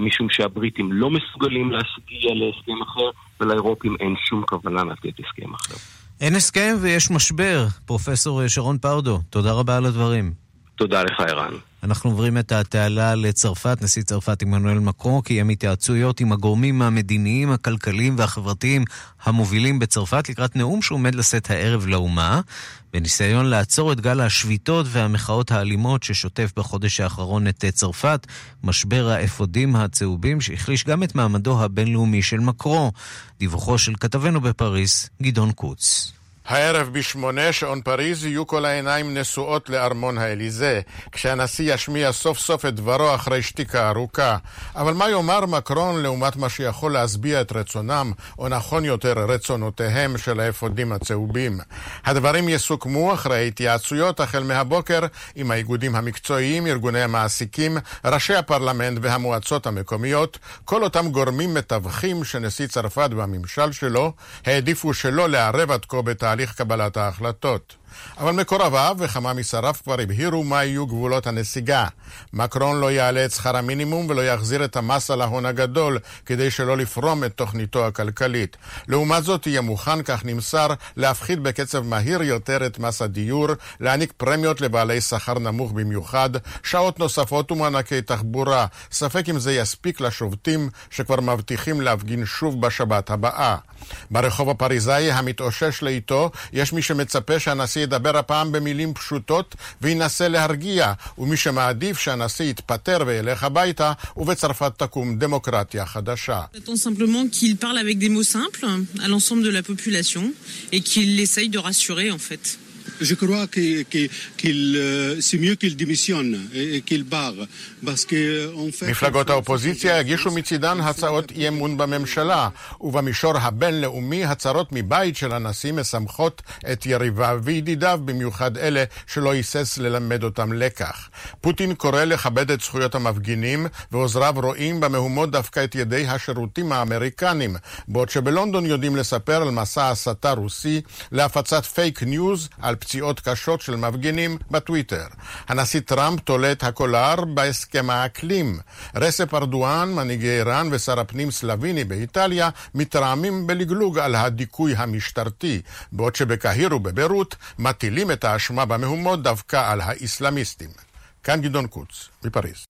משום שהבריטים לא מסוגלים להשגיע להסכם אחר, ולאירופים אין שום כוונה לתת הסכם אחר. אין הסכם ויש משבר. פרופסור שרון פאודו, תודה רבה על הדברים. תודה לך, אירן. אנחנו עוברים את התעלה לצרפת. נשיא צרפת אמנואל מקרון קיים התייעצויות עם הגורמים המדיניים, הכלכליים והחברתיים המובילים בצרפת לקראת נאום שעומד לשאת הערב לאומה, בניסיון לעצור את גל השביתות והמחאות האלימות ששוטף בחודש האחרון את צרפת, משבר האפודים הצהובים שהחליש גם את מעמדו הבינלאומי של מקרון. דיווחו של כתבנו בפריז, גדעון קוץ. הערב ב8 שעון פריז יהיו כל העיניים נשואות לארמון האליזה, כשהנשיא ישמיע סוף סוף את דברו אחרי שתיקה ארוכה. אבל מה יאמר מקרון לעומת מה שיכול להסביע את רצונם, או נכון יותר רצונותיהם של האפודים הצהובים? הדברים יסוכמו אחרי התייעצויות החל מהבוקר עם האיגודים המקצועיים, ארגוני המעסיקים, ראשי הפרלמנט והמועצות המקומיות, כל אותם גורמים מתווכים שנשיא צרפת והממשל שלו העדיפו שלא לערב עד כה בתהליך קבלת ההחלטות. אבל מקורביו וכמה משריו כבר הבהירו מה יהיו גבולות הנסיגה. מקרון לא יעלה את שכר המינימום ולא יחזיר את המס על ההון הגדול כדי שלא לפרום את תוכניתו הכלכלית. לעומת זאת יהיה מוכן, כך נמסר, להפחית בקצב מהיר יותר את מס הדיור, להעניק פרמיות לבעלי שכר נמוך במיוחד, שעות נוספות ומענקי תחבורה. ספק אם זה יספיק לשובטים שכבר מבטיחים להפגין שוב בשבת הבאה. ברחוב הפריזאי המתאושש לאיתו יש מי שמצפה שהנשיא ידבר הפעם במילים פשוטות וינסה להרגיע, ומי שמעדיף שהנשיא יתפטר וילך הביתה ובצרפת תקום דמוקרטיה חדשה. Attend simplement qu'il parle avec des mots simples à l'ensemble de la population et qu'il essaye de rassurer en fait. Je crois qu'il c'est mieux qu'il démissionne et qu'il barre parce que on fait. מפלגות האופוזיציה הגישו מצידן הצעות אי אמון בממשלה, ובמישור הבינלאומי הצהרות מבית של הנשיא מסמכות את יריביו וידידיו, במיוחד אלה שלא היסס ללמד אותם לקח. פוטין קורא לכבד את זכויות המפגינים, ועוזריו רואים במהומות דווקא את ידי השירותים האמריקנים, בעוד שבלונדון יודעים לספר על מסע הסתה רוסי להפצת פייק ניוז על פציעות קשות של מפגינים בטוויטר. הנשיא טראמפ תולה את הקולר בהסכם האקלים. רספ ארדואן, מנהיגי איראן, ושר הפנים סלביני באיטליה מתרעמים בלגלוג על הדיכוי המשטרתי, בעוד שבקהיר ובבירות מטילים את האשמה במהומות דווקא על האיסלאמיסטים. כאן גדעון קוץ, מפריז.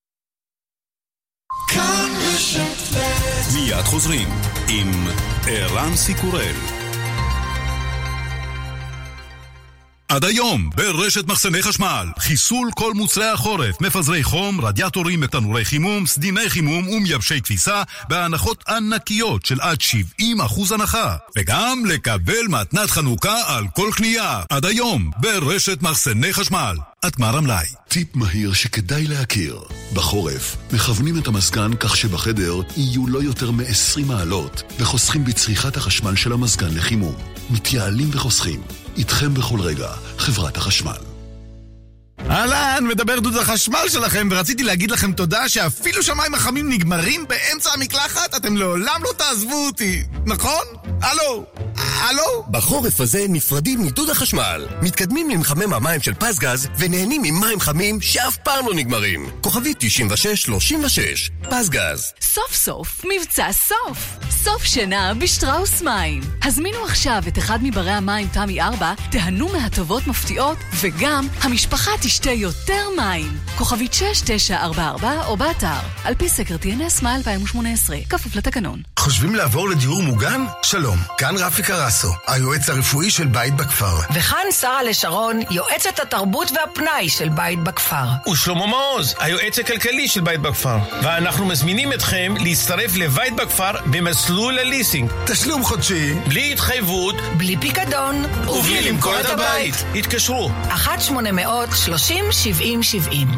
מיד חוזרים עם ערן סיקורל. עד היום, ברשת מחסני חשמל, חיסול כל מוצרי החורף, מפזרי חום, רדיאטורים, מתנורי חימום, סדיני חימום ומייבשי כביסה, בהנחות ענקיות של עד 70% הנחה, וגם לקבל מתנת חנוכה על כל קנייה. עד היום, ברשת מחסני חשמל. עד מר המלאי. טיפ מהיר שכדאי להכיר. בחורף, מכוונים את המזגן כך שבחדר יהיו לא יותר מ-20 מעלות, וחוסכים בצריכת החשמל של המזגן לחימום. מתייעלים וחוסכים. איתכם בכל רגע, חברת החשמל. אהלן, מדבר דוד החשמל שלכם, ורציתי להגיד לכם תודה שאפילו שמיים החמים נגמרים באמצע המקלחת, אתם לעולם לא תעזבו אותי, נכון? הלו? הלו? בחורף הזה נפרדים מדוד החשמל. מתקדמים למחמם המים של פסגז ונהנים עם מים חמים שאף פעם לא נגמרים. כוכבי 9636. פסגז. סוף סוף, מבצע סוף. סוף שנה בשטראוס מים. הזמינו עכשיו את אחד מברי המים תמי 4, תהנו מהטובות מפתיעות וגם המשפחה תשתה יותר מים. כוכבית 6944 או באתר. על פי סקר TNS מה 2018. כפוף לתקנון. חושבים לעבור לדיור מוגן? שלום, כאן רפי קרסו, היועץ הרפואי של בית בכפר. וכאן שרה לשרון, יועצת התרבות והפנאי של בית בכפר. ושלמה מעוז, היועץ הכלכלי של בית בכפר. ואנחנו מזמינים אתכם להצטרף לבית בכפר במסלול הליסינג. תשלום חודשי, בלי התחייבות, בלי פיקדון, ובלי למכור את הבית. התקשרו 1-800-30-70-70.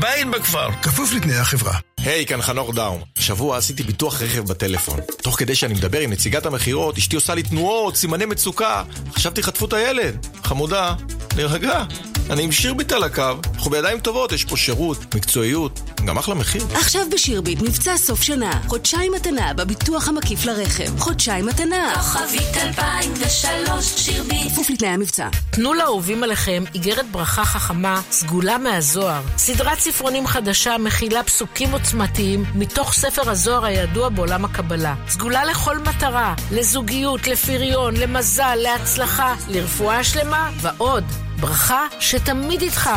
בית בכפר, כפוף לתנאי החברה. היי, כאן חנוך דאון. שבוע עשיתי ביטוח רכב בטלפון. תוך כדי שאני מדבר עם נציגת המחירות, אשתי עושה לי תנועות, סימני מצוקה. חשבתי חטפו את הילד. חמודה, להירגע. אני עם שירביט על הקו. אנחנו בידיים טובות, יש פה שירות, מקצועיות, גם אחלה מחיר. עכשיו בשירביט, מבצע סוף שנה. חודשיים מתנה בביטוח המקיף לרכב. חודשיים מתנה. כוכבית 2003 שירביט. כפוף לתנאי המבצע. תנו לאהובים עליכם איגרת ברכה חכמה, סגולה מהזוהר. סדרת ספרונים חדשה מכילה פסוקים עוצמתיים מתוך ספר הזוהר הידוע בעולם הקבלה. סגולה לכל מטרה, לזוגיות, לפריון, למזל, להצלחה, לרפואה שלמה ועוד. ברכה שתמיד איתך.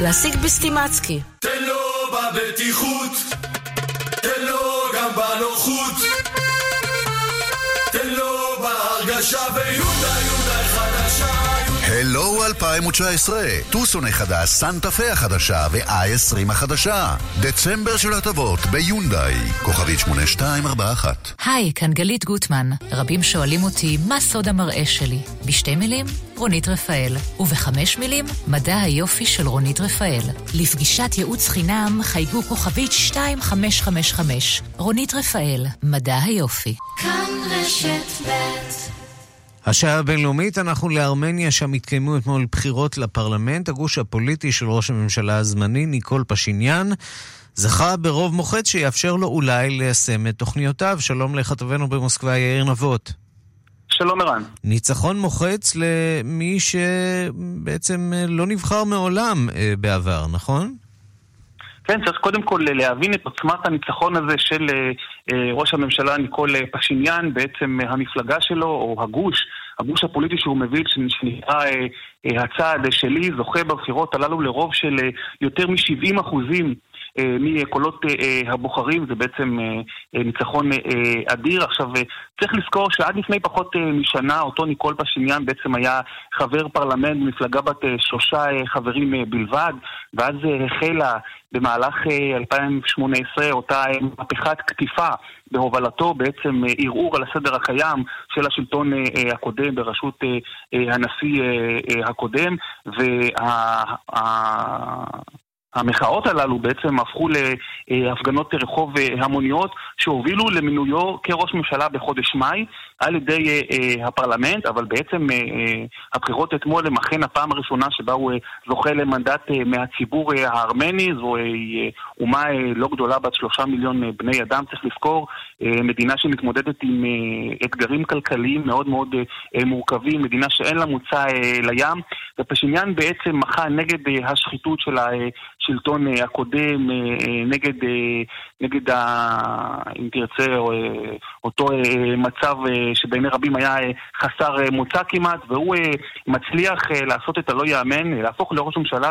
להשיג בסטימצקי. תן לו בבטיחות, תן לו גם בנוחות, תן לו בהרגשה ויודה יודה חדשה. הלו 2019, טוסון החדש, סנטאפה החדשה ו-i20 החדשה. דצמבר של הטבות ביונדאי, כוכבית 8241. היי, כאן גלית גוטמן. רבים שואלים אותי מה סוד המראה שלי. בשתי מילים, רונית רפאל. וב5 מילים, מדע היופי של רונית רפאל. לפגישת ייעוץ חינם חייגו כוכבית 2555. רונית רפאל, מדע היופי. כאן רשת ב'. השעה הבינלאומית, אנחנו לארמניה, שם התקיימו אתמול בחירות לפרלמנט. הגוש הפוליטי של ראש הממשלה הזמני, ניקול פשיניאן, זכה ברוב מוחץ שיאפשר לו אולי ליישם את תוכניותיו. שלום לכתבנו במוסקבה, יאיר נבות. שלום ערן. ניצחון מוחץ למי שבעצם לא נבחר מעולם בעבר, נכון? כן, צריך קודם כל להבין את עוצמת הניצחון הזה של ראש הממשלה ניקול פשיניאן, בעצם המפלגה שלו, או הגוש הפוליטי שהוא מביא, שנקרא הצעד שלי, זוכה בבחירות הללו לרוב של יותר מ-70% מקולות הבוחרים, זה בעצם ניצחון אדיר. עכשיו, צריך לזכור שעד לפני פחות משנה, אותו ניקול פשיניאן בעצם היה חבר פרלמנט, מפלגה בת 3 חברים בלבד, ואז החלה במהלך 2018 אותה מהפכת קטיפה בהובלתו, בעצם ערעור על הסדר הקיים של השלטון הקודם בראשות הנשיא הקודם, המחאות הללו בעצם הפכו להפגנות רחוב המוניות שהובילו למינויו כראש ממשלה בחודש מאי על ידי הפרלמנט, אבל בעצם הבחירות אתמול הם אכן הפעם הראשונה שבה הוא זוכה למנדט מהציבור הארמני. זו אומה לא גדולה, בת 3 מיליון בני אדם, צריך לזכור, מדינה שמתמודדת עם אתגרים כלכליים מאוד מאוד מורכבים, מדינה שאין לה מוצא לים, ופשיניאן בעצם מחה נגד השחיתות של השלטון הקודם, נגד אם תרצה אותו מצב שבעיני רבים היה חסר מוצא כמעט, והוא מצליח לעשות את הלא יאמן, להפוך לראש ממשלה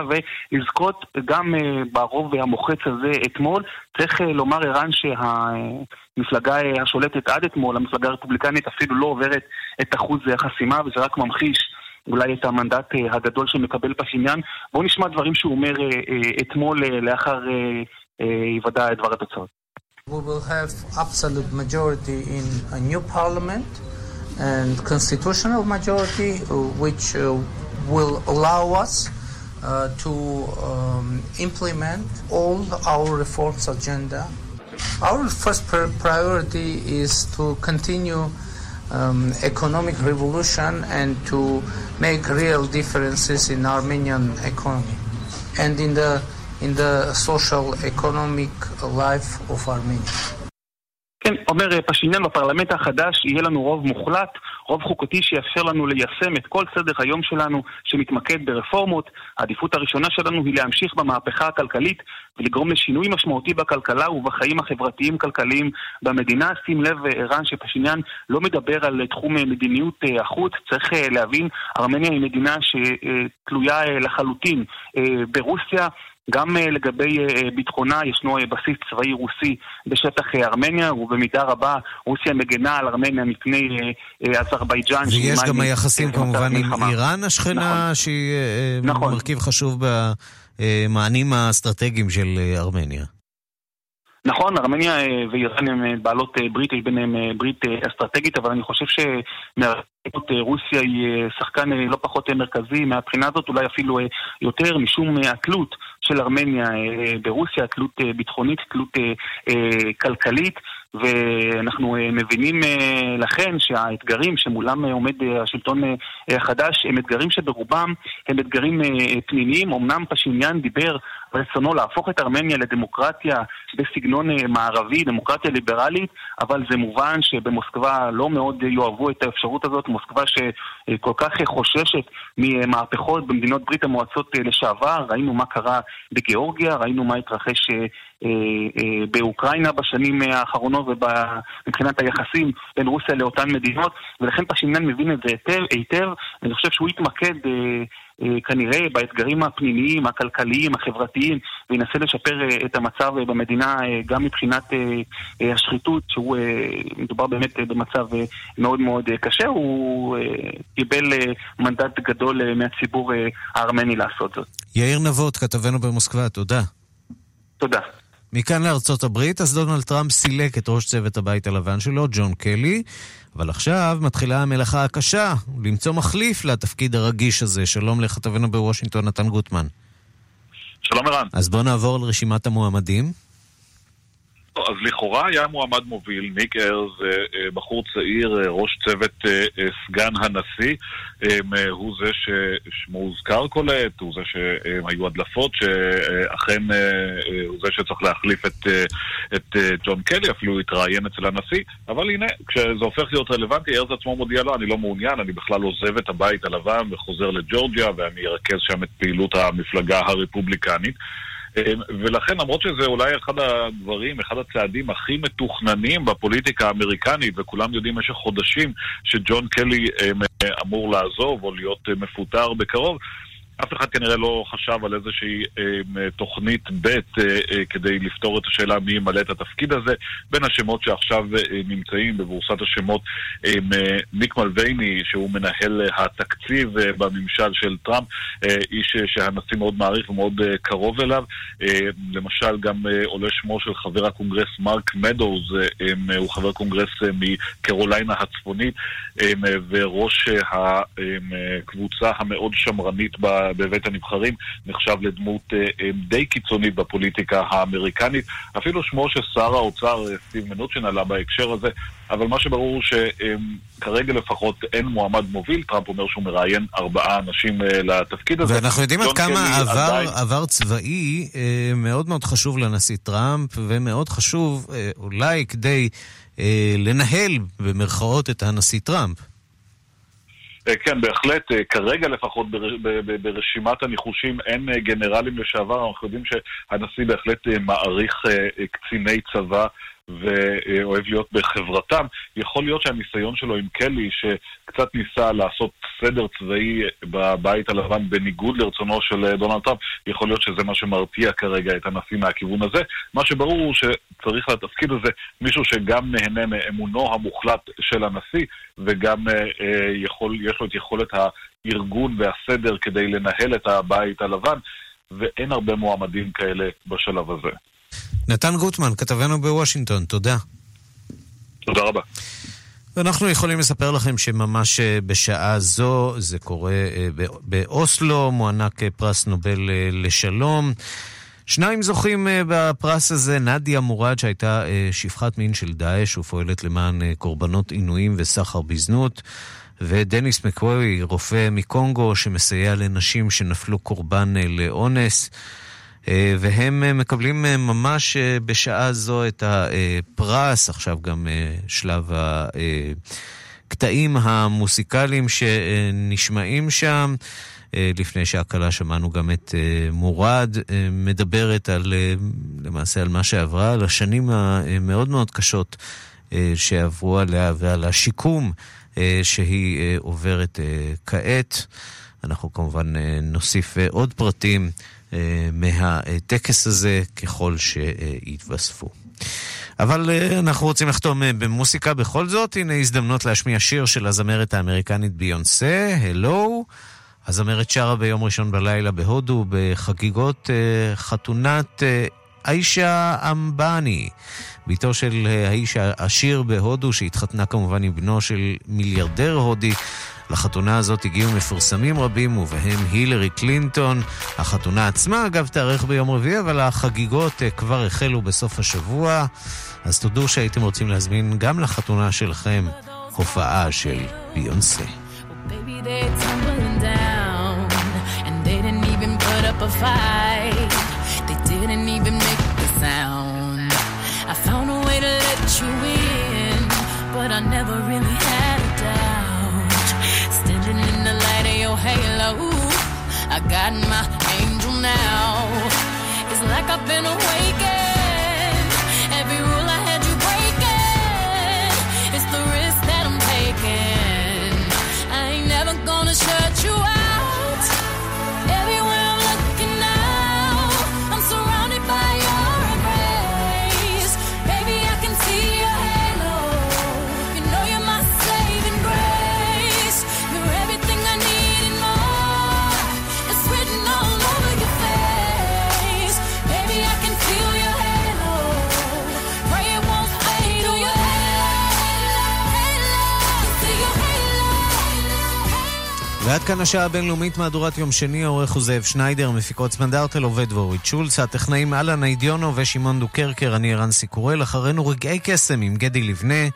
ולזכות גם ברוב המוחץ הזה אתמול. צריך לומר ערן שהמפלגה השולטת עד אתמול, המפלגה הרפובליקנית, אפילו לא עוברת את אחוז החסימה, וזה רק ממחיש אולי את המנדט הגדול שמקבל פשיניאן. בואו נשמע דברים שהוא אומר אתמול לאחר היוודע דבר התוצאות. We will have absolute majority in a new parliament and constitutional majority which will allow us to implement all our reforms agenda. Our first priority is to continue economic revolution and to make real differences in Armenian economy and in the social economic life of Armenia. כן, אומר פשיניאן, בפרלמנט החדש יהיה לנו רוב מוחלט, רוב חוקתי שיאפשר לנו ליישם את כל סדר היום שלנו שמתמקד ברפורמות. העדיפות הראשונה שלנו היא להמשיך במהפכה הכלכלית ולגרום לשינוי משמעותי בכלכלה ובחיים החברתיים כלכליים במדינה. שים לב, ערן, שפשיניאן לא מדבר על תחום מדיניות החוץ. צריך להבין, ארמניה היא מדינה שתלויה לחלוטין ברוסיה. גם לגבי ביטחונה ישנו בסיס צבאי רוסי בשטח ארמניה, ובמידה רבה רוסיה מגנה על ארמניה מפני אזרבייג'אן. ויש גם היחסים כמובן עם איראן השכנה, שהיא מרכיב חשוב במענים האסטרטגיים של ארמניה. נכון, ארמניה ואיראן הן בעלות ברית, יש ביניהן ברית אסטרטגית, אבל אני חושב שרוסיה היא שחקן לא פחות מרכזי מהבחינה הזאת, אולי אפילו יותר, משום התלות של ארמניה ברוסיה, תלות ביטחונית, תלות כלכלית, ואנחנו מבינים לכן שהאתגרים שמולם עומד השלטון החדש הם אתגרים שברובם הם אתגרים פנימיים. אמנם פשיניאן דיבר רצונו להפוך את ארמניה לדמוקרטיה בסגנון מערבי, דמוקרטיה ליברלית, אבל זה מובן שבמוסקבה לא מאוד יאהבו את האפשרות הזאת, מוסקבה שכל כך חוששת ממהפכות במדינות ברית המועצות לשעבר. ראינו מה קרה בגיאורגיה, ראינו מה התרחש באוקראינה בשנים האחרונות ומבחינת היחסים בין רוסיה לאותן מדינות, ולכן פשיניאן מבין את זה היטב. אני חושב שהוא יתמקד כנראה באתגרים הפנימיים, הכלכליים, החברתיים, וינסה לשפר את המצב במדינה גם מבחינת השחיתות, שהוא מדובר באמת במצב מאוד מאוד קשה. הוא קיבל מנדט גדול מהציבור הארמני לעשות זאת. יאיר נבות, כתבנו במוסקבה, תודה. תודה. מכאן לארצות הברית, אז דונלד טראמפ סילק את ראש צוות הבית הלבן שלו, ג'ון קלי, אבל עכשיו מתחילה המלאכה הקשה, למצוא מחליף לתפקיד הרגיש הזה. שלום לכתבנו בוושינגטון, נתן גוטמן. שלום ערן. אז בואו נעבור לרשימת המועמדים. אז לכאורה היה מועמד מוביל, ניק ארז, בחור צעיר, ראש צוות סגן הנשיא, הוא זה ששמו הוזכר קולט, הוא זה שהיו הדלפות, שאכן הוא זה שצריך להחליף את ג'ון קלי, אפילו התראיין אצל הנשיא, אבל הנה, כשזה הופך להיות רלוונטי, ארז עצמו מודיע לו, אני לא מעוניין, אני בכלל עוזב את הבית הלבן וחוזר לג'ורג'יה, ואני ארכז שם את פעילות המפלגה הרפובליקנית. ולכן, למרות שזה אולי אחד הדברים, אחד הצעדים הכי מתוכננים בפוליטיקה האמריקנית, וכולם יודעים במשך חודשים שג'ון קלי אמור לעזוב או להיות מפוטר בקרוב, אף אחד כנראה לא חשב על איזושהי תוכנית ב' כדי לפתור את השאלה מי ימלא את התפקיד הזה. בין השמות שעכשיו נמצאים בבורסת השמות, ניק מלוויני, שהוא מנהל התקציב בממשל של טראמפ, איש שהנשיא מאוד מעריך ומאוד קרוב אליו. למשל גם עולה שמו של חבר הקונגרס מרק מדאוז, הוא חבר קונגרס מקרוליינה הצפונית, וראש הקבוצה המאוד שמרנית בבית הנבחרים, נחשב לדמות די קיצונית בפוליטיקה האמריקנית. אפילו שמו ששר האוצר סטיב מנוצ'ן עלה בהקשר הזה, אבל מה שברור שכרגע לפחות אין מועמד מוביל. טראמפ אומר שהוא מראיין 4 אנשים לתפקיד הזה. ואנחנו יודעים עד כמה עבר צבאי מאוד מאוד חשוב לנשיא טראמפ, ומאוד חשוב אולי כדי לנהל במרכאות את הנשיא טראמפ. כן, בהחלט, כרגע לפחות ברשימת הניחושים אין גנרלים לשעבר. אנחנו יודעים שהנשיא בהחלט מעריך קציני צבא ואוהב להיות בחברתם. יכול להיות שהניסיון שלו עם קלי, שקצת ניסה לעשות סדר צבאי בבית הלבן בניגוד לרצונו של דונלד טראמפ, יכול להיות שזה מה שמרתיע כרגע את הנשיא מהכיוון הזה. מה שברור הוא שצריך לתפקיד הזה מישהו שגם נהנה מאמונו המוחלט של הנשיא, וגם יש לו את יכולת הארגון והסדר כדי לנהל את הבית הלבן, ואין הרבה מועמדים כאלה בשלב הזה. נתן גוטמן, כתבנו בוושינגטון, תודה. תודה רבה. ואנחנו יכולים לספר לכם שממש בשעה זו, זה קורה באוסלו, מוענק פרס נובל לשלום. 2 זוכים בפרס הזה, נדיה מורד, שהייתה שפחת מין של דאעש ופועלת למען קורבנות עינויים וסחר בזנות, ודניס מקוורי, רופא מקונגו שמסייע לנשים שנפלו קורבן לאונס. והם מקבלים ממש בשעה זו את הפרס, עכשיו גם שלב הקטעים המוסיקליים שנשמעים שם. לפני שהקלה שמענו גם את מורד מדברת על, למעשה על מה שעברה, על השנים המאוד מאוד קשות שעברו עליה ועל השיקום שהיא עוברת כעת. אנחנו כמובן נוסיף עוד פרטים מהטקס הזה ככל שיתווספו. אבל אנחנו רוצים לחתום במוסיקה בכל זאת. הנה הזדמנות להשמיע שיר של הזמרת האמריקנית ביונסה, "Hello". הזמרת שרה ביום ראשון בלילה בהודו בחגיגות חתונת אישה אמבני, ביתו של האיש העשיר בהודו שהתחתנה כמובן עם בנו של מיליארדר הודי. לחתונה הזאת הגיעו מפורסמים רבים ובהם הילרי קלינטון. החתונה עצמה אגב תארך ביום רביעי, אבל החגיגות כבר החלו בסוף השבוע. אז תודו שהייתם רוצים להזמין גם לחתונה שלכם הופעה של ביונסה. Baby, they're tumbling down, and they didn't even put up a fight. They didn't even make the sound. I found a way to let you in, but I never really had a doubt. Standing in the light of your halo, I got my angel now. It's like I've been awakened. Every rule I had you breaking. It's the risk that I'm taking. Never gonna shut you out. Everywhere I'm looking now, I'm surrounded by your grace. Baby, I can see your halo. You know you're my saving grace. You're everything I need and more. It's written all over your face. Baby, I can feel your halo. Pray it won't fade away. Your halo, halo, see your halo. ועד כאן השעה הבינלאומית, מהדורת יום שני. העורך הוא זאב שניידר, מפיקות סמנדרטל עובד ואורית שולץ, הטכנאים אלן אידיונו ושמעון דוקרקר. אני ערן סיקורל, אחרינו רגעי קסם עם גדי לבנה.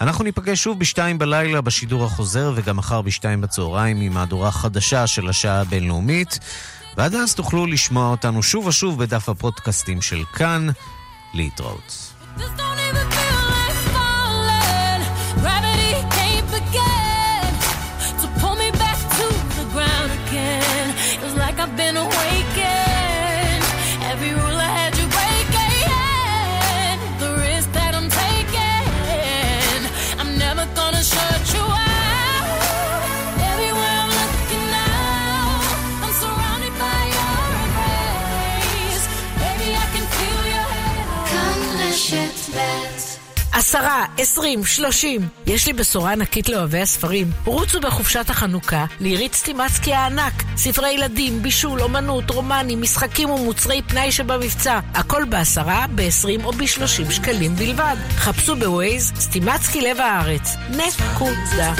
אנחנו ניפגש שוב בשתיים בלילה בשידור החוזר, וגם אחר בשתיים בצהריים עם מהדורה חדשה של השעה הבינלאומית, ועד אז תוכלו לשמוע אותנו שוב ושוב בדף הפודקאסטים של כאן. להתראות. I've been awakened. Every rule I had you breaking. The risk that I'm taking. I'm never gonna shut you out. Everywhere I'm looking now, I'm surrounded by your grace. Baby, I can feel your halo. Come let's bet. 10, 20, 30. יש לי בשורה ענקית לאוהבי הספרים. רוצו בחופשת החנוכה לירית סטימצקי הענק. ספרי ילדים, בישול, אומנות, רומנים, משחקים ומוצרי פנאי שבמבצע. הכל ב10, ב20 או ב30 שקלים בלבד. חפשו בווייז סטימצקי לב הארץ. נקודה.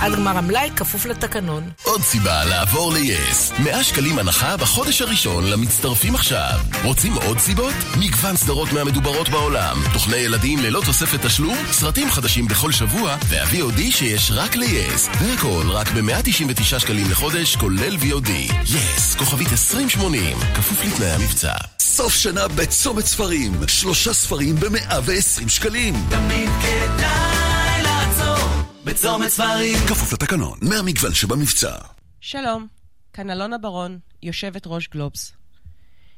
עד גמר המלאי כפוף לתקנון. עוד סיבה לעבור ל-YES. 100 שקלים הנחה בחודש הראשון למצטרפים עכשיו. רוצים עוד סיבות? מגוון סדרות מהמדוברות בעולם. תוכני ילדים ללא תוספת תשלום, סרטים חדשים בכל שבוע, וה-VOD שיש רק ל-YES. והכל רק ב-199 שקלים לחודש, כולל VOD. YES, כוכבית 2080, כפוף לתנאי המבצע. סוף שנה בצומת ספרים. 3 ספרים ב-120 שקלים. תמיד כדאי לעצור בצומת ספרים. כפוף לתקנון, מהמגוון שבמבצע. שלום, כאן אלונה ברון, יושבת ראש גלובס.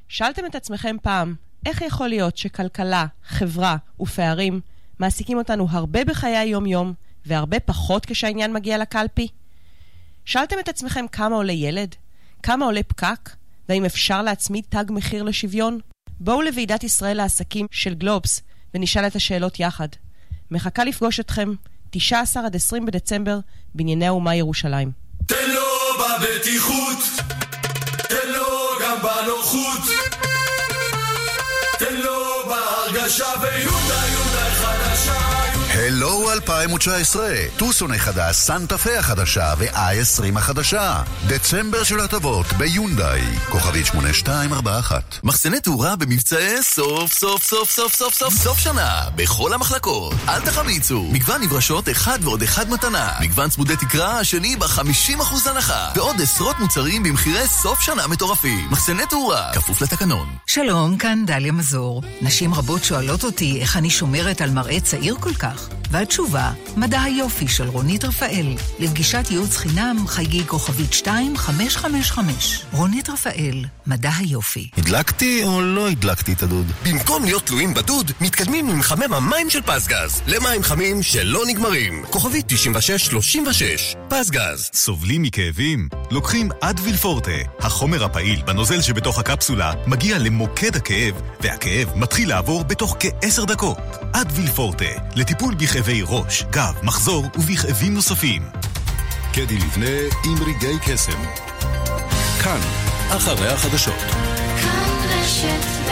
שאלתם את עצמכם פעם, איך יכול להיות שכלכלה, חברה ופערים מעסיקים אותנו הרבה בחיי היום-יום והרבה פחות כשהעניין מגיע לקלפי? שאלתם את עצמכם כמה עולה ילד? כמה עולה פקק? ואם אפשר להצמיד תג מחיר לשוויון? בואו לוועידת ישראל לעסקים של גלובס ונשאל את השאלות יחד. מחכה לפגוש אתכם 19 עד 20 בדצמבר בענייני האומה ירושלים. תן לו בבטיחות, תן לו גם בנוחות, תן לו בהרגשה ויהודה יהודה חדשה. ולו 2019, טוסון החדש, סנטאפה החדשה ו-i20 החדשה. דצמבר של הטבות ביונדאי, כוכבית 8241. מחסני תאורה במבצעי סוף סוף סוף סוף סוף סוף סוף שנה בכל המחלקות. אל תחמיצו, מגוון נברשות אחד ועוד אחד מתנה, מגוון צמודי תקרה השני ב-50% הנחה, ועוד עשרות מוצרים במחירי סוף שנה מטורפים. מחסני תאורה, כפוף לתקנון. שלום, כאן דליה מזור. נשים רבות שואלות אותי איך אני שומרת על מראה צעיר כל כך, והתשובה, מדע היופי של רונית רפאל. לפגישת ייעוץ חינם, חייגי כוכבית 2555. רונית רפאל, מדע היופי. הדלקתי או לא הדלקתי את הדוד? במקום להיות תלויים בדוד, מתקדמים למחמם המים של פסגז, למים חמים שלא נגמרים. כוכבית 9636. פסגז. סובלים מכאבים? לוקחים אדוויל פורטה. החומר הפעיל בנוזל שבתוך הקפסולה מגיע למוקד הכאב, והכאב מתחיל לעבור בתוך כ-10 דקות. אדוויל פורטה, לטיפול בכאבי ראש, גב, מחזור ובכאבים נוספים. קדי לבנה עם רגעי קסם. כאן, אחרי החדשות. כאן רשת.